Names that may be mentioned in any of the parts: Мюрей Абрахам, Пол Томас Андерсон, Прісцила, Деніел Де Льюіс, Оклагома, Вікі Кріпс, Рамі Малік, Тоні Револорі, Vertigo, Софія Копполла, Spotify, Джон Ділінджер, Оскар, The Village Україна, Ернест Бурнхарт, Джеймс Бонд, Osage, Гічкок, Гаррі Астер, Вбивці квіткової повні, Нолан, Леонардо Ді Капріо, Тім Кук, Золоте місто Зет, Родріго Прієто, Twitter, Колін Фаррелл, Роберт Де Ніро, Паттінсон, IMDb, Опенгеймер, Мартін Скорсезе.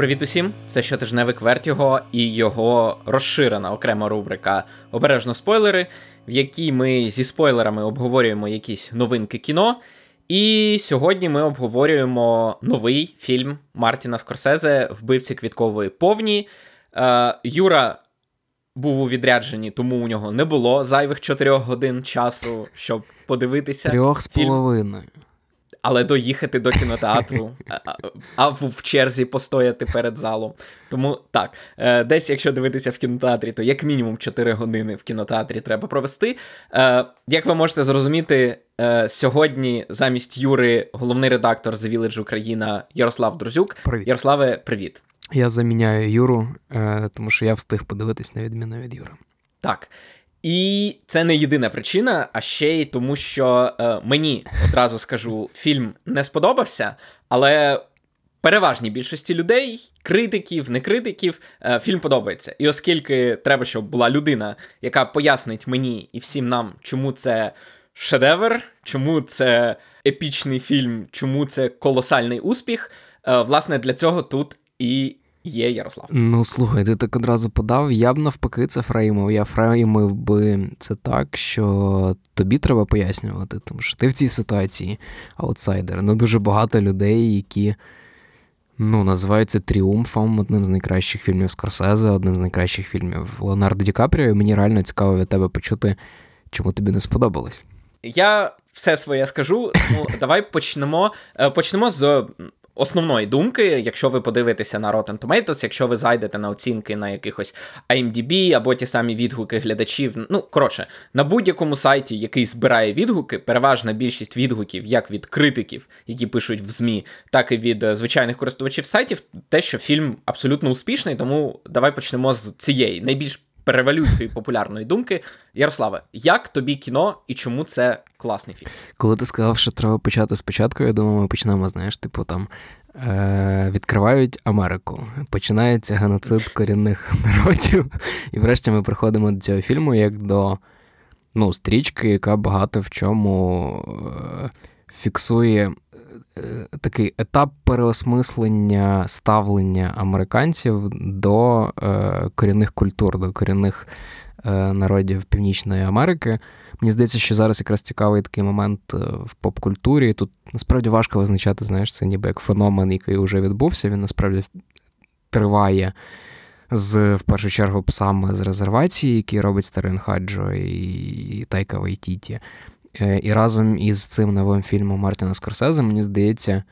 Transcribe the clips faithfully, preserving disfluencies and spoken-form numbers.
Привіт усім! Це щотижневик Vertigo і його розширена окрема рубрика «Обережно спойлери», в якій ми зі спойлерами обговорюємо якісь новинки кіно. І сьогодні ми обговорюємо новий фільм Мартіна Скорсезе «Вбивці квіткової повні». Юра був у відрядженні, тому у нього не було зайвих чотирьох годин часу, щоб подивитися фільм. Трьох з половиною. Але доїхати до кінотеатру, а, а в черзі постояти перед залом. Тому так, десь якщо дивитися в кінотеатрі, то як мінімум чотири години в кінотеатрі треба провести. Як ви можете зрозуміти, сьогодні замість Юри головний редактор The Village Україна Ярослав Друзюк. Привіт. Ярославе, привіт. Я заміняю Юру, тому що я встиг подивитись на відміну від Юри. Так. І це не єдина причина, а ще й тому, що е, мені, одразу скажу, фільм не сподобався, але переважній більшості людей, критиків, не критиків, е, фільм подобається. І оскільки треба, щоб була людина, яка пояснить мені і всім нам, чому це шедевр, чому це епічний фільм, чому це колосальний успіх, е, власне, для цього тут і є Ярослав. Ну, слухай, ти так одразу подав. Я б навпаки це фреймив. Я фреймив би це так, що тобі треба пояснювати, тому що ти в цій ситуації аутсайдер. Ну, дуже багато людей, які, ну, називаються тріумфом, одним з найкращих фільмів Скорсезе, одним з найкращих фільмів Леонардо Ді Капріо. І мені реально цікаво від тебе почути, чому тобі не сподобалось. Я все своє скажу. Ну, давай почнемо. Почнемо з основної думки. Якщо ви подивитеся на Rotten Tomatoes, якщо ви зайдете на оцінки на якихось ай ем ді бі або ті самі відгуки глядачів, ну, коротше, на будь-якому сайті, який збирає відгуки, переважна більшість відгуків, як від критиків, які пишуть в ЗМІ, так і від звичайних користувачів сайтів, те, що фільм абсолютно успішний, тому давай почнемо з цієї найбільш перевалюючої популярної думки. Ярославе, як тобі кіно і чому це класний фільм? Коли ти сказав, що треба почати спочатку, я думаю, ми почнемо, знаєш, типу там е- відкривають Америку, починається геноцид корінних народів, і врешті ми приходимо до цього фільму як до, ну, стрічки, яка багато в чому е- фіксує е- такий етап переосмислення ставлення американців до е- корінних культур, до корінних народів Північної Америки. Мені здається, що зараз якраз цікавий такий момент в поп-культурі. Тут насправді важко визначати, знаєш, це ніби як феномен, який вже відбувся. Він насправді триває з, в першу чергу, саме з резервації, які робить Стерлін Харджо і Тайка Вайтіті. І разом із цим новим фільмом Мартіна Скорсезе, мені здається,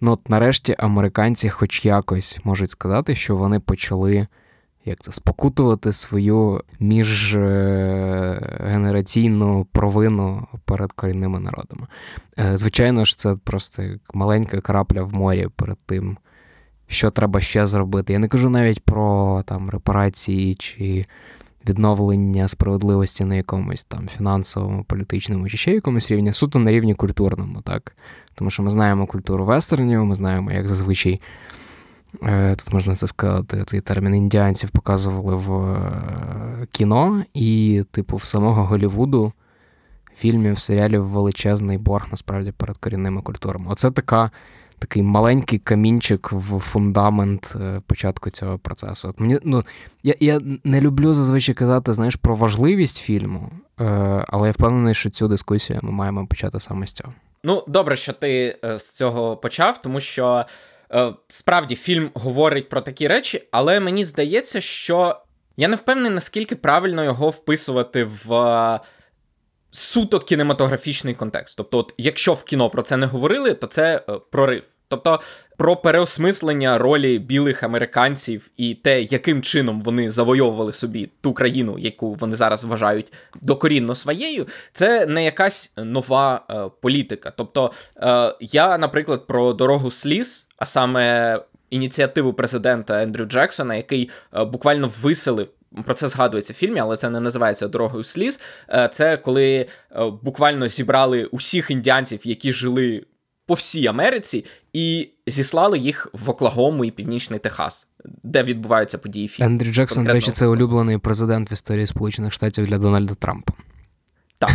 ну от нарешті американці хоч якось можуть сказати, що вони почали, як це, спокутувати свою міжгенераційну провину перед корінними народами. Звичайно ж, це просто маленька крапля в морі перед тим, що треба ще зробити. Я не кажу навіть про там репарації чи відновлення справедливості на якомусь там фінансовому, політичному чи ще якомусь рівні, суто на рівні культурному, так? Тому що ми знаємо культуру вестернів, ми знаємо, як зазвичай, тут можна це сказати, цей термін індіанців показували в кіно, і, типу, в самого Голлівуду фільмів, серіалів величезний борг, насправді, перед корінними культурами. Оце така, такий маленький камінчик в фундамент початку цього процесу. От мені, ну, я, я не люблю зазвичай казати, знаєш, про важливість фільму, але я впевнений, що цю дискусію ми маємо почати саме з цього. Ну, добре, що ти з цього почав, тому що справді, фільм говорить про такі речі, але мені здається, що я не впевнений, наскільки правильно його вписувати в суто кінематографічний контекст. Тобто, от, якщо в кіно про це не говорили, то це прорив. Тобто, про переосмислення ролі білих американців і те, яким чином вони завойовували собі ту країну, яку вони зараз вважають докорінно своєю, це не якась нова е, політика. Тобто, е, я, наприклад, про «Дорогу сліз», а саме ініціативу президента Ендрю Джексона, який е, буквально виселив, про це згадується в фільмі, але це не називається «Дорогою сліз», е, це коли е, буквально зібрали усіх індіанців, які жили по всій Америці, і зіслали їх в Оклагому і Північний Техас, де відбуваються події фільму. Ендрю Джексон, до речі, це улюблений президент в історії Сполучених Штатів для Дональда Трампа. Так.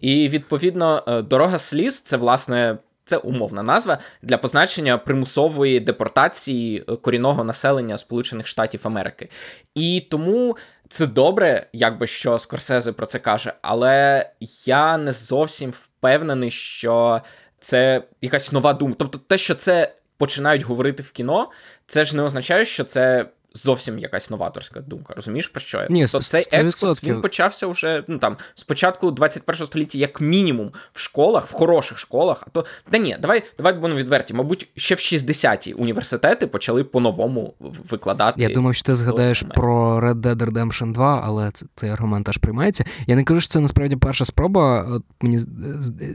І, відповідно, «Дорога сліз» – це, власне, це умовна назва, для позначення примусової депортації корінного населення Сполучених Штатів Америки. І тому це добре, якби що Скорсезе про це каже, але я не зовсім впевнений, що це якась нова думка. Тобто те, що це починають говорити в кіно, це ж не означає, що це зовсім якась новаторська думка. Розумієш, про що я? Ні, тобто цей екскурс, він почався вже, ну, там, з початку двадцять першого століття, як мінімум, в школах, в хороших школах. А то, та ні, давай, давай будемо відверті. Мабуть, ще в шістдесяті університети почали по-новому викладати. Я думав, що ти згадаєш момент. Про Red Dead Redemption два, але цей аргумент аж приймається. Я не кажу, що це, насправді, перша спроба. От мені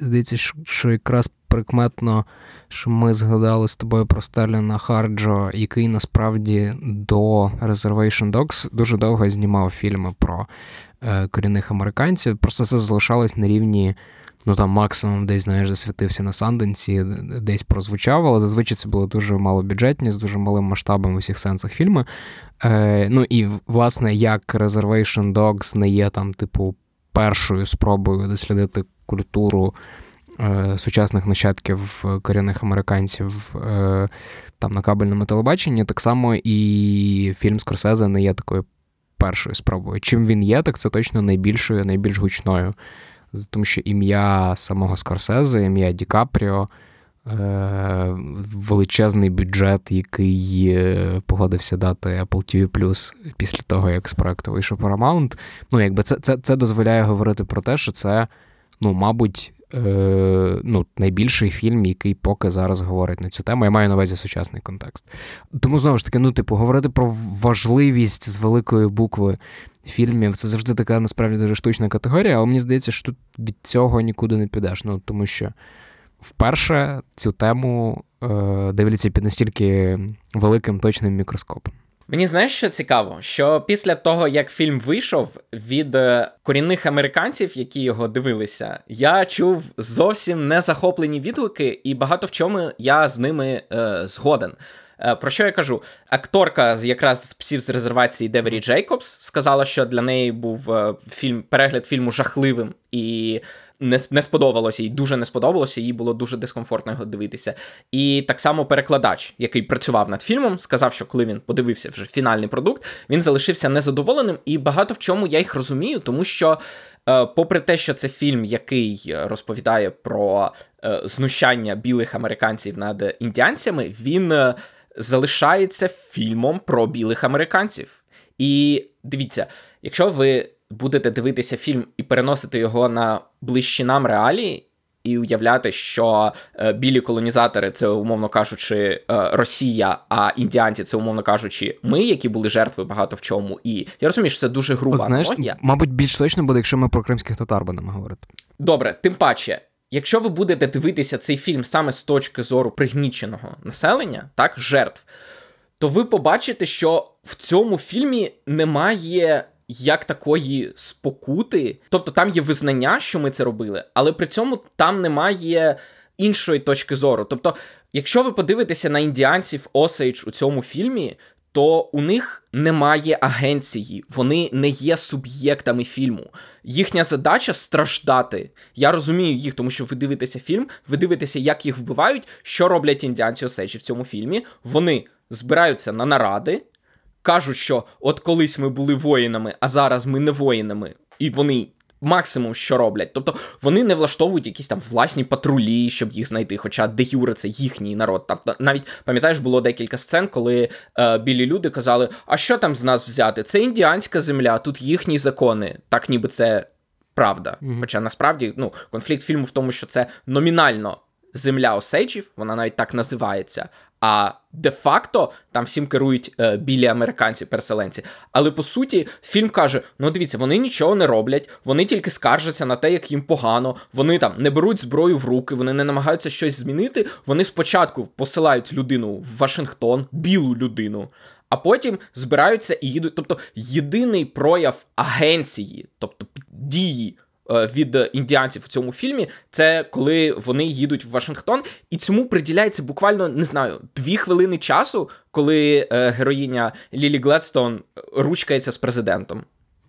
здається, що якраз прикметно, що ми згадали з тобою про Стерліна Харджо, який насправді до Reservation Dogs дуже довго знімав фільми про е, корінних американців. Просто це залишалось на рівні, ну там максимум десь, знаєш, засвітився на Санденсі, десь прозвучав, але зазвичай це було дуже малобюджетні, з дуже малим масштабом у всіх сенсах фільми. Е, ну і, власне, як Reservation Dogs не є там, типу, першою спробою дослідити культуру сучасних нащадків корінних американців там на кабельному телебаченні, так само і фільм Скорсезе не є такою першою спробою. Чим він є, так це точно найбільшою, найбільш гучною. Тому що ім'я самого Скорсезе, ім'я Ді Капріо, величезний бюджет, який погодився дати Apple ті ві плюс після того, як з проекту вийшов Paramount. Ну, якби це, це, це дозволяє говорити про те, що це, ну, мабуть, ну, найбільший фільм, який поки зараз говорить на цю тему. Я маю на увазі сучасний контекст. Тому, знову ж таки, ну, типу, говорити про важливість з великої букви фільмів, це завжди така, насправді, дуже штучна категорія, але мені здається, що тут від цього нікуди не підеш. Ну, тому що вперше цю тему е- дивляться під настільки великим точним мікроскопом. Мені, знаєш, що цікаво? Що після того, як фільм вийшов, від корінних американців, які його дивилися, я чув зовсім незахоплені відгуки, і багато в чому я з ними е, згоден. Е, про що я кажу? Акторка якраз з «Псів з резервації» Девері Джейкобс сказала, що для неї був е, фільм, перегляд фільму жахливим, і не, не сподобалося, їй дуже не сподобалося, їй було дуже дискомфортно його дивитися. І так само перекладач, який працював над фільмом, сказав, що коли він подивився вже фінальний продукт, він залишився незадоволеним, і багато в чому я їх розумію, тому що е, попри те, що це фільм, який розповідає про е, знущання білих американців над індіанцями, він е, залишається фільмом про білих американців. І дивіться, якщо ви будете дивитися фільм і переносити його на ближчі нам реалії, і уявляти, що е, білі колонізатори – це, умовно кажучи, е, Росія, а індіанці – це, умовно кажучи, ми, які були жертви багато в чому. І я розумію, що це дуже груба аналогія. Мабуть, більш точно буде, якщо ми про кримських татар будемо говорити. Добре, тим паче, якщо ви будете дивитися цей фільм саме з точки зору пригніченого населення, так, жертв, то ви побачите, що в цьому фільмі немає як такої спокути. Тобто там є визнання, що ми це робили, але при цьому там немає іншої точки зору. Тобто, якщо ви подивитеся на індіанців Osage у цьому фільмі, то у них немає агенції, вони не є суб'єктами фільму. Їхня задача – страждати. Я розумію їх, тому що ви дивитеся фільм, ви дивитеся, як їх вбивають, що роблять індіанці Osage в цьому фільмі. Вони збираються на наради, кажуть, що от колись ми були воїнами, а зараз ми не воїнами. І вони максимум що роблять. Тобто вони не влаштовують якісь там власні патрулі, щоб їх знайти, хоча де юре це їхній народ. Тобто навіть, пам'ятаєш, було декілька сцен, коли е, білі люди казали, а що там з нас взяти? Це індіанська земля, тут їхні закони. Так ніби це правда. Mm-hmm. Хоча насправді, ну, конфлікт фільму в тому, що це номінально земля Осейджів, вона навіть так називається, а де-факто там всім керують е, білі американці-переселенці. Але, по суті, фільм каже, ну, дивіться, вони нічого не роблять, вони тільки скаржаться на те, як їм погано, вони там не беруть зброю в руки, вони не намагаються щось змінити, вони спочатку посилають людину в Вашингтон, білу людину, а потім збираються і їдуть. Тобто, єдиний прояв агенції, тобто дії, від індіанців в цьому фільмі, це коли вони їдуть в Вашингтон, і цьому приділяється буквально, не знаю, дві хвилини часу, коли е, героїня Лілі Гледстоун ручкається з президентом.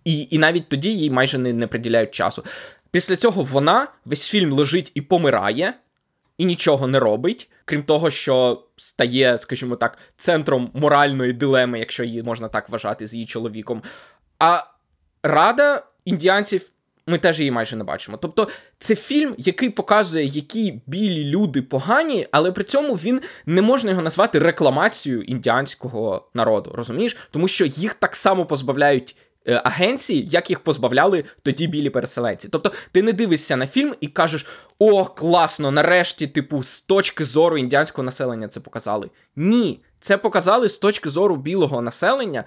І, і навіть тоді їй майже не, не приділяють часу. Після цього вона весь фільм лежить і помирає, і нічого не робить, крім того, що стає, скажімо так, центром моральної дилеми, якщо її можна так вважати, з її чоловіком. А Рада індіанців, ми теж її майже не бачимо. Тобто це фільм, який показує, які білі люди погані, але при цьому він не можна його назвати рекламацією індіанського народу, розумієш? Тому що їх так само позбавляють е, агенції, як їх позбавляли тоді білі переселенці. Тобто ти не дивишся на фільм і кажеш, о, класно, нарешті, типу, з точки зору індіанського населення це показали. Ні, це показали з точки зору білого населення,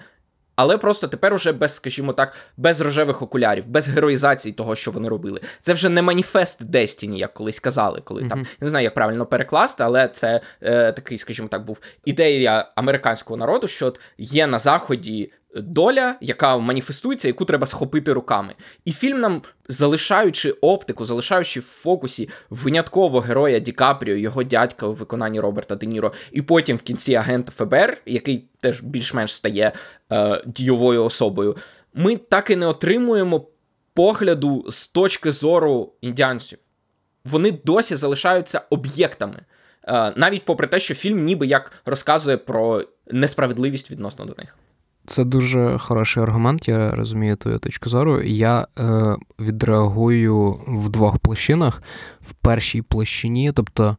але просто тепер уже без, скажімо так, без рожевих окулярів, без героїзації того, що вони робили. Це вже не маніфест Дестіні, як колись казали, коли mm-hmm. там, не знаю, як правильно перекласти, але це е, такий, скажімо так, був ідея американського народу, що є на Заході доля, яка маніфестується, яку треба схопити руками. І фільм нам, залишаючи оптику, залишаючи в фокусі винятково героя Ді Капріо, його дядька у виконанні Роберта Де Ніро, і потім в кінці агента ФБР, який теж більш-менш стає е, дійовою особою, ми так і не отримуємо погляду з точки зору індіанців. Вони досі залишаються об'єктами. Е, навіть попри те, що фільм ніби як розказує про несправедливість відносно до них. Це дуже хороший аргумент, я розумію твою точку зору. Я е, відреагую в двох площинах. В першій площині, тобто,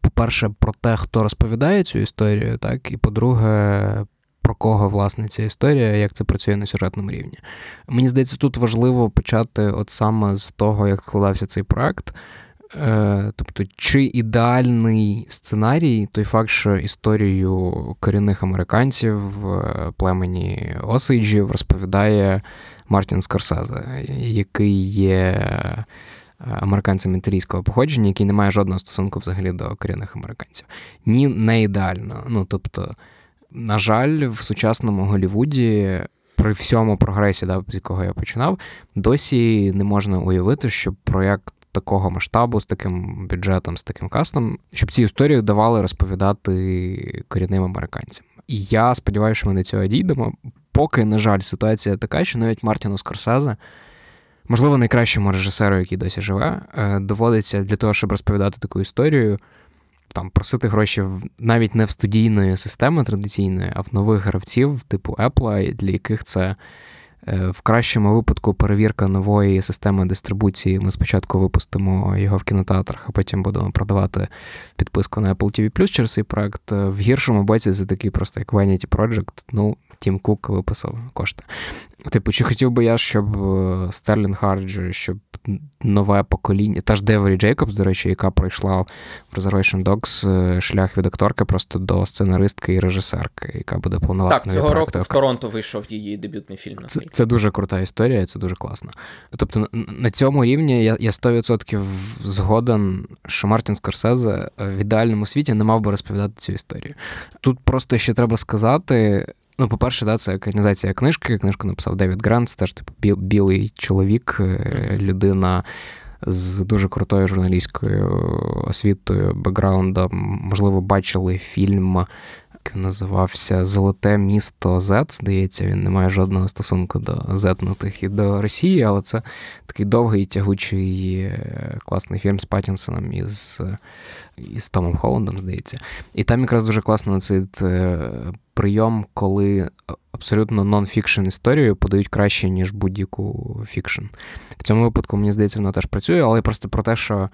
по-перше, про те, хто розповідає цю історію, так, і по-друге, про кого, власне, ця історія, як це працює на сюжетному рівні. Мені здається, тут важливо почати от саме з того, як складався цей проект. Тобто, чи ідеальний сценарій той факт, що історію корінних американців, племені Осейджів, розповідає Мартін Скорсезе, який є американцем італійського походження, який не має жодного стосунку взагалі до корінних американців. Ні, не ідеально. Ну, тобто, на жаль, в сучасному Голлівуді при всьому прогресі, да, з якого я починав, досі не можна уявити, що проєкт такого масштабу, з таким бюджетом, з таким кастом, щоб ці історії давали розповідати корінним американцям. І я сподіваюся, що ми до цього дійдемо. Поки, на жаль, ситуація така, що навіть Мартіну Скорсезе, можливо, найкращому режисеру, який досі живе, доводиться для того, щоб розповідати таку історію, там, просити гроші навіть не в студійної системи традиційної, а в нових гравців, типу Apple, для яких це в кращому випадку перевірка нової системи дистрибуції. Ми спочатку випустимо його в кінотеатрах, а потім будемо продавати підписку на Apple ті ві плюс через цей проект. В гіршому боці за такий просто як Vanity Project, ну, Тім Кук виписав кошти. Типу, чи хотів би я, щоб Стерлін Харджо, щоб нове покоління, та ж Девері Джейкобс, до речі, яка пройшла в Reservation Dogs шлях від акторки просто до сценаристки і режисерки, яка буде планувати так, нові проекти. Так, цього року в Торонто вийшов її дебютний фільм. Це, це дуже крута історія, це дуже класно. Тобто, на цьому рівні я, я сто відсотків згоден, що Мартін Скорсезе в ідеальному світі не мав би розповідати цю історію. Тут просто ще треба сказати. Ну, по-перше, да, це екранізація книжки. Книжку написав Девід Грант, це теж типу, біл, білий чоловік, людина з дуже крутою журналістською освітою, бекграундом. Можливо, бачили фільм, який називався «Золоте місто Зет». Здається, він не має жодного стосунку до зетнутих і до Росії, але це такий довгий, тягучий, класний фільм з Паттінсоном і з, і з Томом Холландом, здається. І там якраз дуже класно цей прийом, коли абсолютно нон-фікшн історію подають краще, ніж будь-яку фікшн. В цьому випадку, мені здається, воно теж працює, але просто про те, що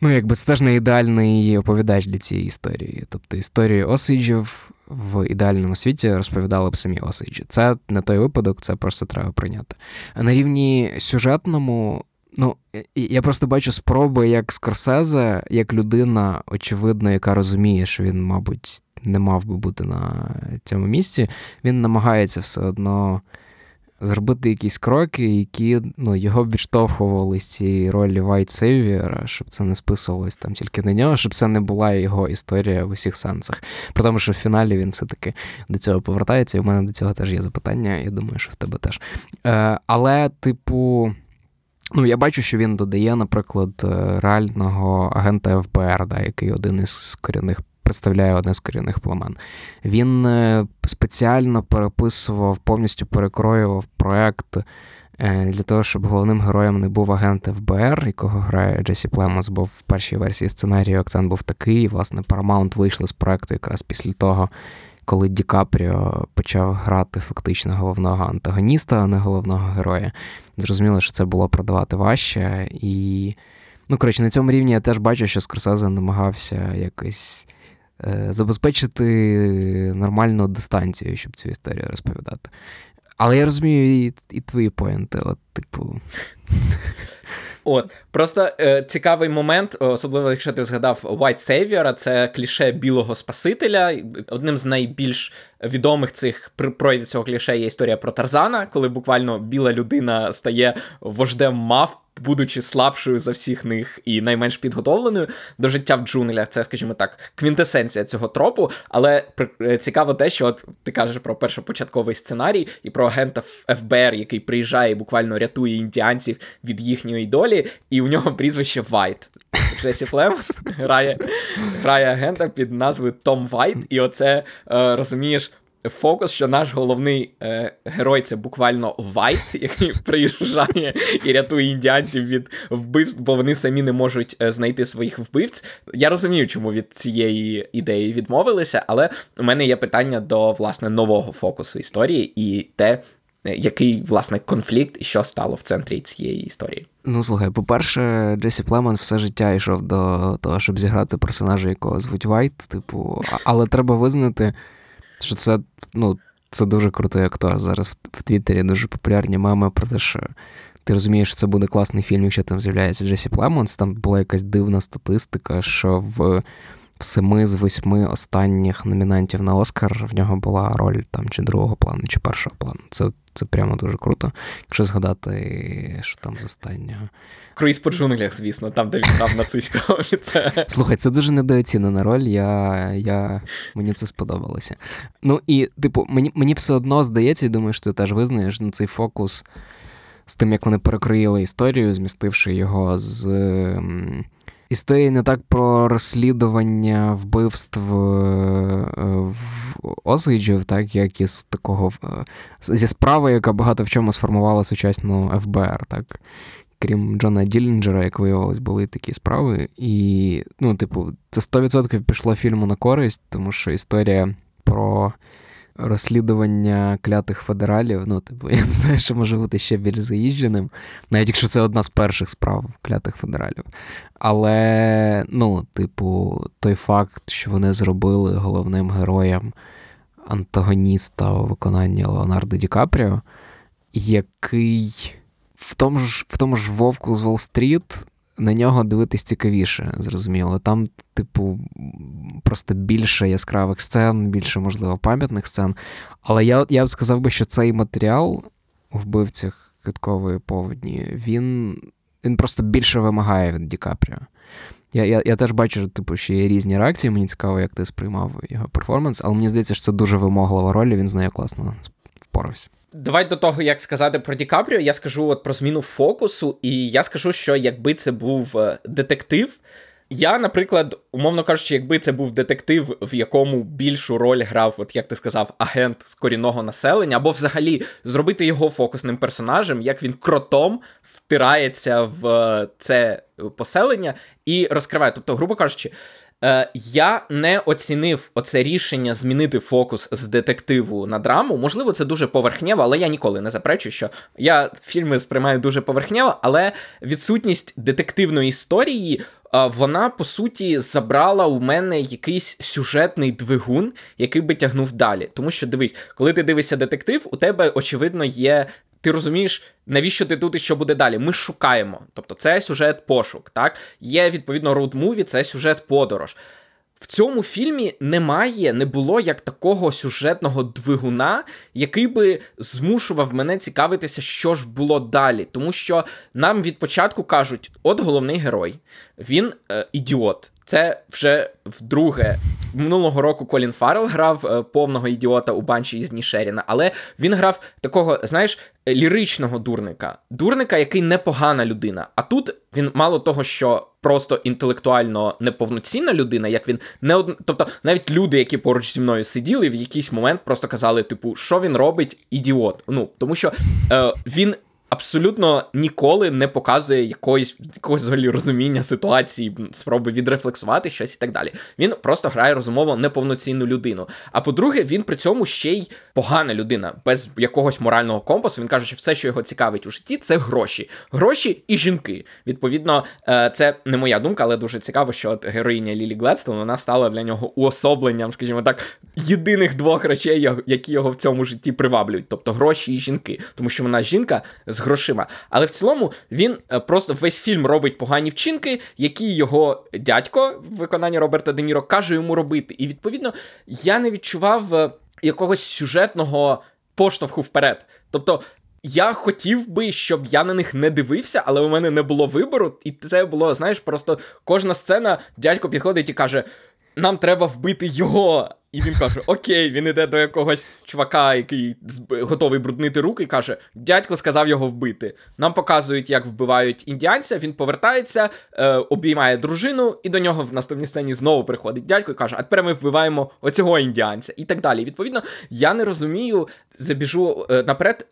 ну, якби це теж не ідеальний оповідач для цієї історії. Тобто історію Осейджів в ідеальному світі розповідали б самі Осейджі. Це не той випадок, це просто треба прийняти. А на рівні сюжетному, ну, я просто бачу спроби, як Скорсезе, як людина, очевидно, яка розуміє, що він, мабуть, не мав би бути на цьому місці, він намагається все одно зробити якісь кроки, які, ну, його відштовхували з цієї ролі White Savior, щоб це не списувалось там тільки на нього, щоб це не була його історія в усіх сенсах. При тому, що в фіналі він все-таки до цього повертається, і в мене до цього теж є запитання, я думаю, що в тебе теж. Е, але, типу, ну, я бачу, що він додає, наприклад, реального агента ФБР, да, який один із корінних представляє одне з корінних племен. Він спеціально переписував, повністю перекроював проект для того, щоб головним героєм не був агент еф бе ер, якого грає Джесі Племон, бо в першій версії сценарію акцент був такий, і, власне, Paramount вийшли з проекту якраз після того, коли Ді Капріо почав грати фактично головного антагоніста, а не головного героя. Зрозуміло, що це було продавати важче, і, ну, коротше, на цьому рівні я теж бачу, що Скорсезе намагався якось забезпечити нормальну дистанцію, щоб цю історію розповідати. Але я розумію і, і твої поінти, от, типу... От, просто е, цікавий момент, особливо, якщо ти згадав White Savior, це кліше білого спасителя. Одним з найбільш відомих цих пройде цього кліше є історія про Тарзана, коли буквально біла людина стає вождем мавп, будучи слабшою за всіх них і найменш підготовленою до життя в джунглях. Це, скажімо так, квінтесенція цього тропу, але цікаво те, що от ти кажеш про першопочатковий сценарій і про агента еф бе ер, який приїжджає і буквально рятує індіанців від їхньої долі, і у нього прізвище Вайт. Джесі Племон грає, грає агента під назвою Том Вайт, і оце, розумієш, фокус, що наш головний е, герой – це буквально Вайт, який приїжджає і рятує індіанців від вбивств, бо вони самі не можуть знайти своїх вбивць. Я розумію, чому від цієї ідеї відмовилися, але у мене є питання до, власне, нового фокусу історії і те, який, власне, конфлікт і що стало в центрі цієї історії. Ну, слухай, по-перше, Джесі Племон все життя йшов до того, щоб зіграти персонажа, якого звуть Вайт, типу, але треба визнати, що це, ну, це дуже крутий актор. Зараз в Твіттері дуже популярні меми про те, що ти розумієш, що це буде класний фільм, якщо там з'являється Джесі Племон. Там була якась дивна статистика, що в семи з восьми останніх номінантів на Оскар в нього була роль там чи другого плану, чи першого плану. Це, це прямо дуже круто. Якщо згадати, що там з останнього. Круїз по джунглях, звісно, там, де він там нацистського офіцера. Слухай, це дуже недооцінена роль, я, я... мені це сподобалося. Ну і, типу, мені, мені все одно здається, і думаю, що ти теж визнаєш, ну, цей фокус з тим, як вони перекроїли історію, змістивши його з... Історія не так про розслідування вбивств в Осейджів, так, як із такого, зі справи, яка багато в чому сформувала сучасну еф бе ер, так. Крім Джона Ділінджера, як виявилось, були такі справи. І, ну, типу, це сто відсотків пішло фільму на користь, тому що історія про розслідування клятих федералів, ну, типу, я не знаю, що може бути ще більш заїждженим, навіть якщо це одна з перших справ клятих федералів. Але, ну, типу, той факт, що вони зробили головним героєм антагоніста у виконанні Леонардо Ді Капріо, який в тому ж, в тому ж «Вовку з Уолл-стріт» на нього дивитись цікавіше, зрозуміло. Там, типу, просто більше яскравих сцен, більше, можливо, пам'ятних сцен. Але я, я б сказав би, що цей матеріал у «Вбивцях квіткової повні», він, він просто більше вимагає від Ді Капріо. Я, я, я теж бачу, що, типу, що є різні реакції, мені цікаво, як ти сприймав його перформанс, але мені здається, що це дуже вимоглива роль, і він з нею класно впорався. Давай до того, як сказати про Ді Капріо, я скажу от про зміну фокусу, і я скажу, що якби це був детектив, я, наприклад, умовно кажучи, якби це був детектив, в якому більшу роль грав, от як ти сказав, агент з корінного населення, або взагалі зробити його фокусним персонажем, як він кротом втирається в це поселення і розкриває. Тобто, грубо кажучи, я не оцінив оце рішення змінити фокус з детективу на драму. Можливо, це дуже поверхнево, але я ніколи не заперечу, що я фільми сприймаю дуже поверхнево, але відсутність детективної історії, вона, по суті, забрала у мене якийсь сюжетний двигун, який би тягнув далі. Тому що, дивись, коли ти дивишся детектив, у тебе, очевидно, є... Ти розумієш, навіщо ти тут і що буде далі? Ми шукаємо. Тобто це сюжет-пошук, так? Є, відповідно, роуд-муві, це сюжет-подорож. В цьому фільмі немає, не було як такого сюжетного двигуна, який би змушував мене цікавитися, що ж було далі. Тому що нам від початку кажуть, от головний герой, він е, ідіот. Це вже вдруге. Минулого року Колін Фаррелл грав повного ідіота у «Банші із Нішеріна», але він грав такого, знаєш, ліричного дурника. Дурника, який непогана людина. А тут він мало того, що просто інтелектуально неповноцінна людина, як він не од... Тобто навіть люди, які поруч зі мною сиділи, в якийсь момент просто казали, типу, що він робить, ідіот. Ну, тому що е, він абсолютно ніколи не показує якоїсь, якогось взагалі розуміння ситуації, спроби відрефлексувати щось і так далі. Він просто грає розумово неповноцінну людину. А по-друге, він при цьому ще й погана людина, без якогось морального компасу. Він каже, що все, що його цікавить у житті, це гроші. Гроші і жінки. Відповідно, це не моя думка, але дуже цікаво, що героїня Лілі Гледстоун, вона стала для нього уособленням, скажімо так, єдиних двох речей, які його в цьому житті приваблюють. Тобто гроші і жінки. Тому що вона жінка з грошима. Але в цілому він просто весь фільм робить погані вчинки, які його дядько в виконанні Роберта Де Ніро каже йому робити. І відповідно я не відчував якогось сюжетного поштовху вперед. Тобто я хотів би, щоб я на них не дивився, але у мене не було вибору. І це було, знаєш, просто кожна сцена, дядько підходить і каже, нам треба вбити його. І він каже, окей, він іде до якогось чувака, який готовий бруднити руки, і каже, дядько сказав його вбити. Нам показують, як вбивають індіанця, він повертається, е, обіймає дружину, і до нього в наступній сцені знову приходить дядько і каже, а тепер ми вбиваємо оцього індіанця, і так далі. Відповідно, я не розумію, забіжу е, наперед,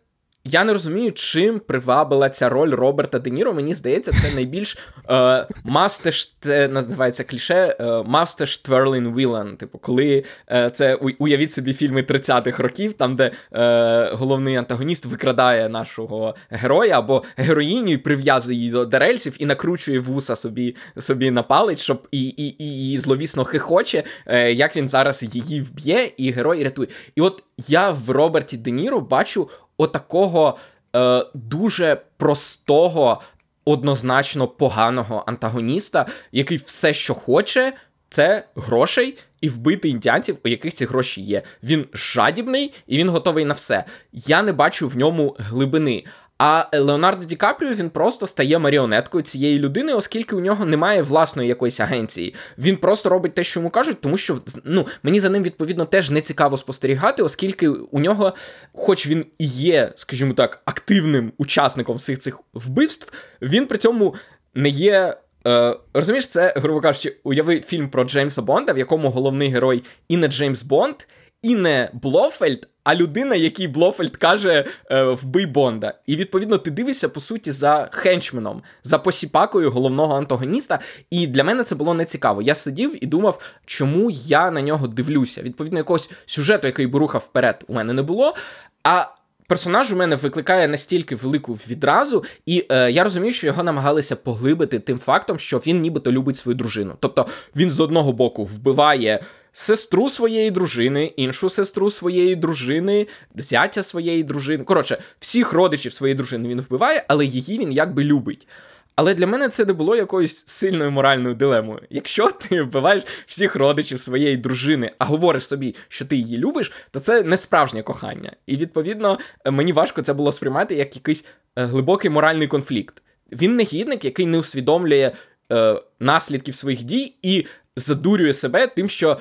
я не розумію, чим привабила ця роль Роберта Де Ніро. Мені здається, це найбільш е, мастеж, це називається кліше, е, мастеж тверлін вілан. Типу, коли е, це, уявіть собі, фільми тридцятих років, там, де е, головний антагоніст викрадає нашого героя або героїню і прив'язує її до рельсів і накручує вуса собі, собі на палець, щоб і, і, і, і зловісно хихоче, е, як він зараз її вб'є, і герой рятує. І от я в Роберті Де Ніро бачу отакого е, дуже простого, однозначно поганого антагоніста, який все, що хоче, це грошей і вбити індіанців, у яких ці гроші є. Він жадібний і він готовий на все. Я не бачу в ньому глибини. А Леонардо Ді Капріо, він просто стає маріонеткою цієї людини, оскільки у нього немає власної якоїсь агенції. Він просто робить те, що йому кажуть, тому що, ну, мені за ним, відповідно, теж не цікаво спостерігати, оскільки у нього, хоч він і є, скажімо так, активним учасником всіх цих вбивств, він при цьому не є... Е, розумієш, це, грубо кажучи, уяви фільм про Джеймса Бонда, в якому головний герой і не Джеймс Бонд, і не Блофельд, а людина, якій Блофельд каже «вбий Бонда». І, відповідно, ти дивишся, по суті, за хенчменом, за посіпакою головного антагоніста, і для мене це було нецікаво. Я сидів і думав, чому я на нього дивлюся. Відповідно, якогось сюжету, який би рухав вперед, у мене не було, а персонаж у мене викликає настільки велику відразу, і е, я розумію, що його намагалися поглибити тим фактом, що він нібито любить свою дружину. Тобто, він з одного боку вбиває сестру своєї дружини, іншу сестру своєї дружини, зятя своєї дружини. Коротше, всіх родичів своєї дружини він вбиває, але її він якби любить. Але для мене це не було якоюсь сильною моральною дилемою. Якщо ти вбиваєш всіх родичів своєї дружини, а говориш собі, що ти її любиш, то це не справжнє кохання. І, відповідно, мені важко це було сприймати як якийсь глибокий моральний конфлікт. Він негідник, який не усвідомлює е, наслідків своїх дій і задурює себе тим, що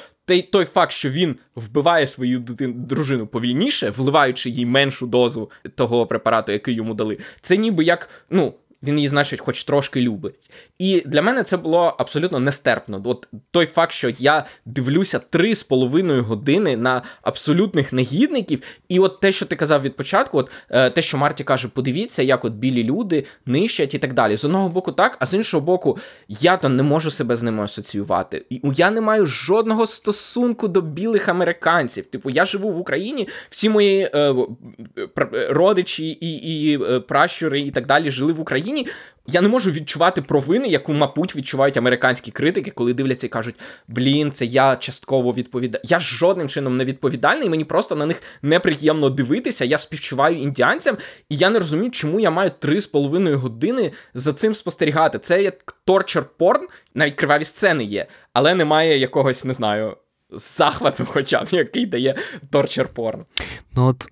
той факт, що він вбиває свою дружину повільніше, вливаючи їй меншу дозу того препарату, який йому дали, це ніби як, ну, він її, значить, хоч трошки любить. І для мене це було абсолютно нестерпно. От той факт, що я дивлюся три з половиною години на абсолютних негідників, і от те, що ти казав від початку, от е, те, що Марті каже, подивіться, як от білі люди нищать і так далі. З одного боку так, а з іншого боку, я то не можу себе з ними асоціювати. І я не маю жодного стосунку до білих американців. Типу, я живу в Україні, всі мої е, е, родичі і, і е, пращури і так далі жили в Україні. Я не можу відчувати провини, яку, мабуть, відчувають американські критики, коли дивляться і кажуть, блін, це я частково відповідаю. Я жодним чином не відповідальний, мені просто на них неприємно дивитися, я співчуваю індіанцям, і я не розумію, чому я маю три з половиною години за цим спостерігати. Це як торчер-порн, навіть криваві сцени є, але немає якогось, не знаю, захвату хоча б, який дає торчер-порн. Ну от,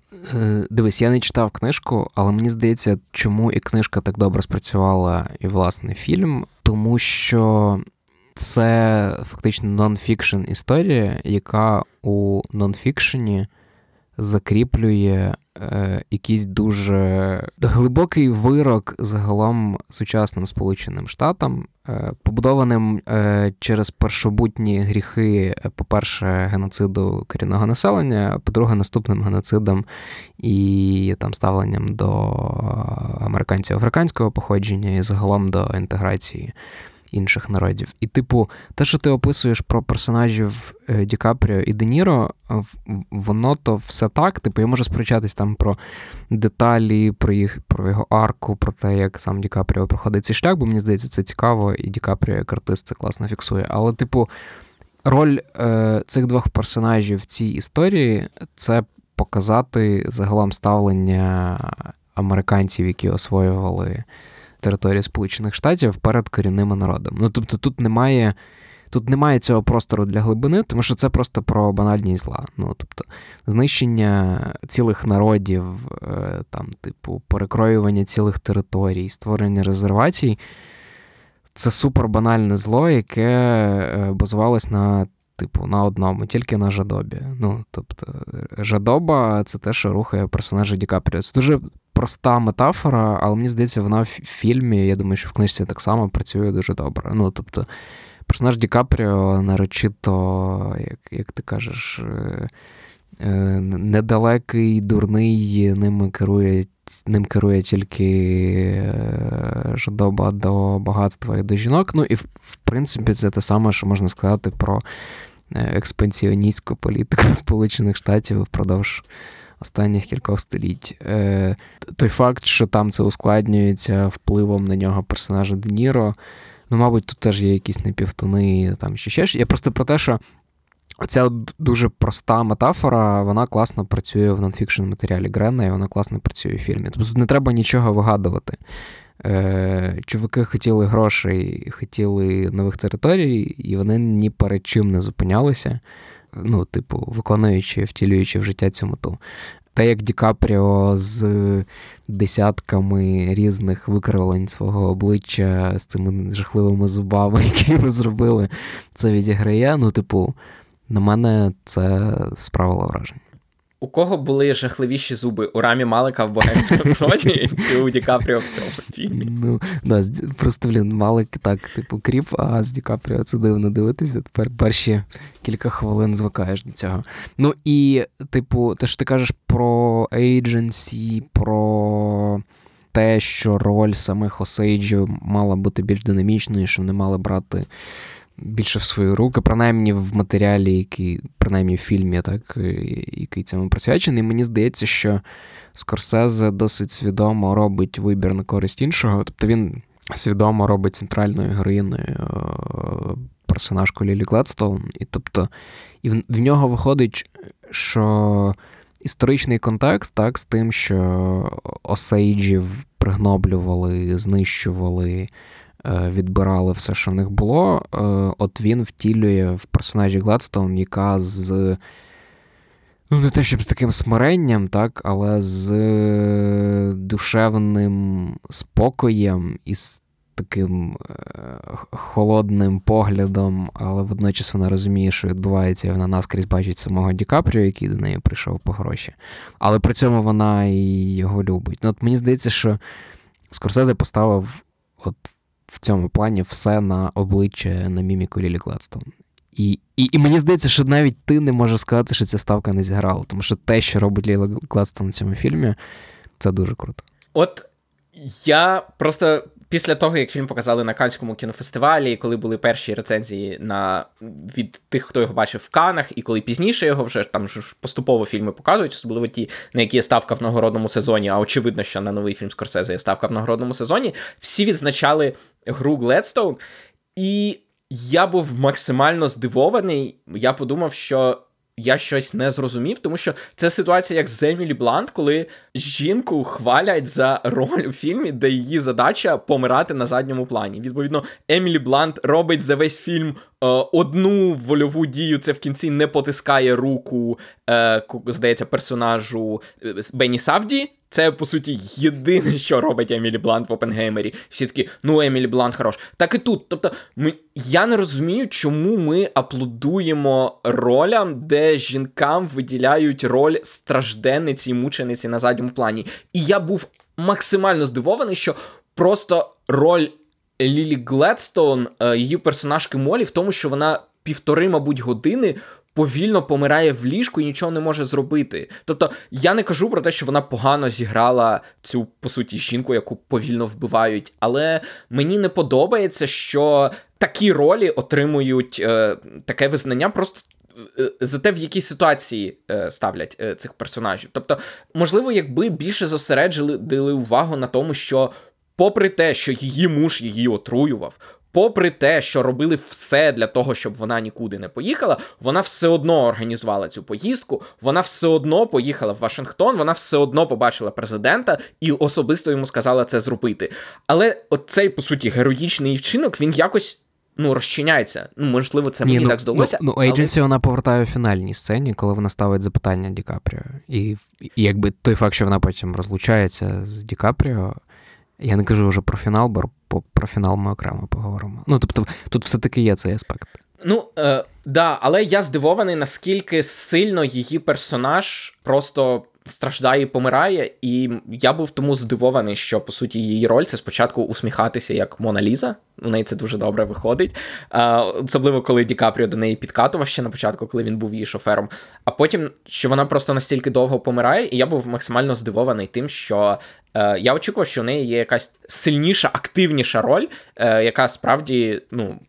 дивись, я не читав книжку, але мені здається, чому і книжка так добре спрацювала, і, власне, фільм, тому що це фактично нон-фікшн історія, яка у нон-фікшні закріплює е, якийсь дуже глибокий вирок загалом сучасним Сполученим Штатам, е, побудованим е, через першобутні гріхи, по-перше, геноциду корінного населення, по-друге, наступним геноцидом і там ставленням до американців африканського походження і загалом до інтеграції інших народів. І, типу, те, що ти описуєш про персонажів Ді Капріо і Де Ніро, воно то все так. Типу, я можу сперечатись там про деталі, про їх, про його арку, про те, як сам Ді Капріо проходить цей шлях, бо мені здається, це цікаво, і Ді Капріо як артист це класно фіксує. Але, типу, роль е, цих двох персонажів в цій історії – це показати загалом ставлення американців, які освоювали території Сполучених Штатів перед корінними народами. Ну, тобто тут немає, тут немає цього простору для глибини, тому що це просто про банальні зла. Ну, тобто, знищення цілих народів, там, типу, перекроювання цілих територій, створення резервацій – це супер банальне зло, яке базувалось на, типу, на одному, тільки на жадобі. Ну, тобто, жадоба – це те, що рухає персонажа Ді Капріо. Це дуже проста метафора, але мені здається, вона в фільмі, я думаю, що в книжці так само працює дуже добре. Ну, тобто, персонаж Ді Капріо нарочито, як, як ти кажеш, недалекий, дурний, ним керує, ним керує тільки жадоба до багатства і до жінок. Ну, і, в принципі, це те саме, що можна сказати про експансіоністську політику Сполучених Штатів впродовж останніх кількох століть. Е, той факт, що там це ускладнюється впливом на нього персонажа Де Ніро, ну, мабуть, тут теж є якісь непівтони, там, ще ще. Я просто про те, що ця дуже проста метафора, вона класно працює в нонфікшн-матеріалі Грена, і вона класно працює в фільмі. Тобто тут не треба нічого вигадувати. Е, чуваки хотіли грошей, хотіли нових територій, і вони ні перед чим не зупинялися. Ну, типу, виконуючи, втілюючи в життя цю мету. Та як Ді Капріо з десятками різних викривлень свого обличчя, з цими жахливими зубами, які ви зробили, це відіграє. Ну, типу, на мене це справило враження. У кого були жахливіші зуби? У Рамі Малика в «Богемському рапсодії» чи у Ді Капріо в цьому фільмі? Ну, да, просто, блін, Малик так, типу, кріп, а з Ді Капріо це дивно дивитися. Тепер перші кілька хвилин звикаєш до цього. Ну і, типу, те, що ти кажеш про agency, про те, що роль самих Осейджів мала бути більш динамічною, що вони мали брати більше в свої руки, принаймні в матеріалі, який, принаймні в фільмі, так, який цьому присвячений. Мені здається, що Скорсезе досить свідомо робить вибір на користь іншого. Тобто він свідомо робить центральною героїною персонажку Лілі Гледстоун. І, тобто, і в, в нього виходить, що історичний контекст, так, з тим, що осейджів пригноблювали, знищували, відбирали все, що в них було, от він втілює в персонажі Гледстоун, яка з, ну, не те, щоб з таким смиренням, так, але з душевним спокоєм і з таким холодним поглядом, але водночас вона розуміє, що відбувається, і вона наскрізь бачить самого Ді Капріо, який до неї прийшов по гроші. Але при цьому вона і його любить. Ну, от мені здається, що Скорсезе поставив от в цьому плані все на обличчя, на міміку Лілі Гледстоун. І, і, і мені здається, що навіть ти не можеш сказати, що ця ставка не зіграла, тому що те, що робить Лілі Гледстоун в цьому фільмі, це дуже круто. От я просто після того, як фільм показали на Каннському кінофестивалі, коли були перші рецензії на... від тих, хто його бачив в Каннах, і коли пізніше його вже там ж поступово фільми показують, особливо ті, на які є ставка в нагородному сезоні, а очевидно, що на новий фільм Скорсезе є ставка в нагородному сезоні, всі відзначали гру Гледстоун, і я був максимально здивований, я подумав, що я щось не зрозумів, тому що це ситуація як з Емілі Блант, коли жінку хвалять за роль у фільмі, де її задача помирати на задньому плані. Відповідно, Емілі Блант робить за весь фільм е, одну вольову дію, це в кінці не потискає руку, е, здається, персонажу Бенні Савді, Це, по суті, єдине, що робить Емілі Блант в Опенгеймері. Всі такі, ну, Емілі Блант хорош. Так і тут. Тобто, ми... я не розумію, чому ми аплодуємо ролям, де жінкам виділяють роль стражденниці і мучениці на задньому плані. І я був максимально здивований, що просто роль Лілі Гледстоун, її персонажки Молі, в тому, що вона півтори, мабуть, години повільно помирає в ліжку і нічого не може зробити. Тобто, я не кажу про те, що вона погано зіграла цю, по суті, жінку, яку повільно вбивають, але мені не подобається, що такі ролі отримують е, таке визнання просто е, за те, в якій ситуації е, ставлять е, цих персонажів. Тобто, можливо, якби більше зосереджили увагу на тому, що попри те, що її муж її отруював, попри те, що робили все для того, щоб вона нікуди не поїхала, вона все одно організувала цю поїздку, вона все одно поїхала в Вашингтон, вона все одно побачила президента і особисто йому сказала це зробити. Але оцей, по суті, героїчний вчинок, він якось, ну, розчиняється. Ну, можливо, це Ні, мені ну, так здалося. Ну, Agency, але... вона повертає в фінальній сцені, коли вона ставить запитання Ді Капріо. І, і якби той факт, що вона потім розлучається з Ді Капріо, я не кажу вже про фінал, бо про фінал ми окремо поговоримо. Ну, тобто, тут все-таки є цей аспект. Ну, е, да, але я здивований, наскільки сильно її персонаж просто страждає і помирає, і я був тому здивований, що, по суті, її роль – це спочатку усміхатися, як Мона Ліза. У неї це дуже добре виходить. Е, особливо, коли Ді Капріо до неї підкатував ще на початку, коли він був її шофером. А потім, що вона просто настільки довго помирає, і я був максимально здивований тим, що я очікував, що в неї є якась сильніша, активніша роль, яка справді, ну,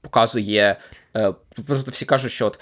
показує... Просто всі кажуть, що от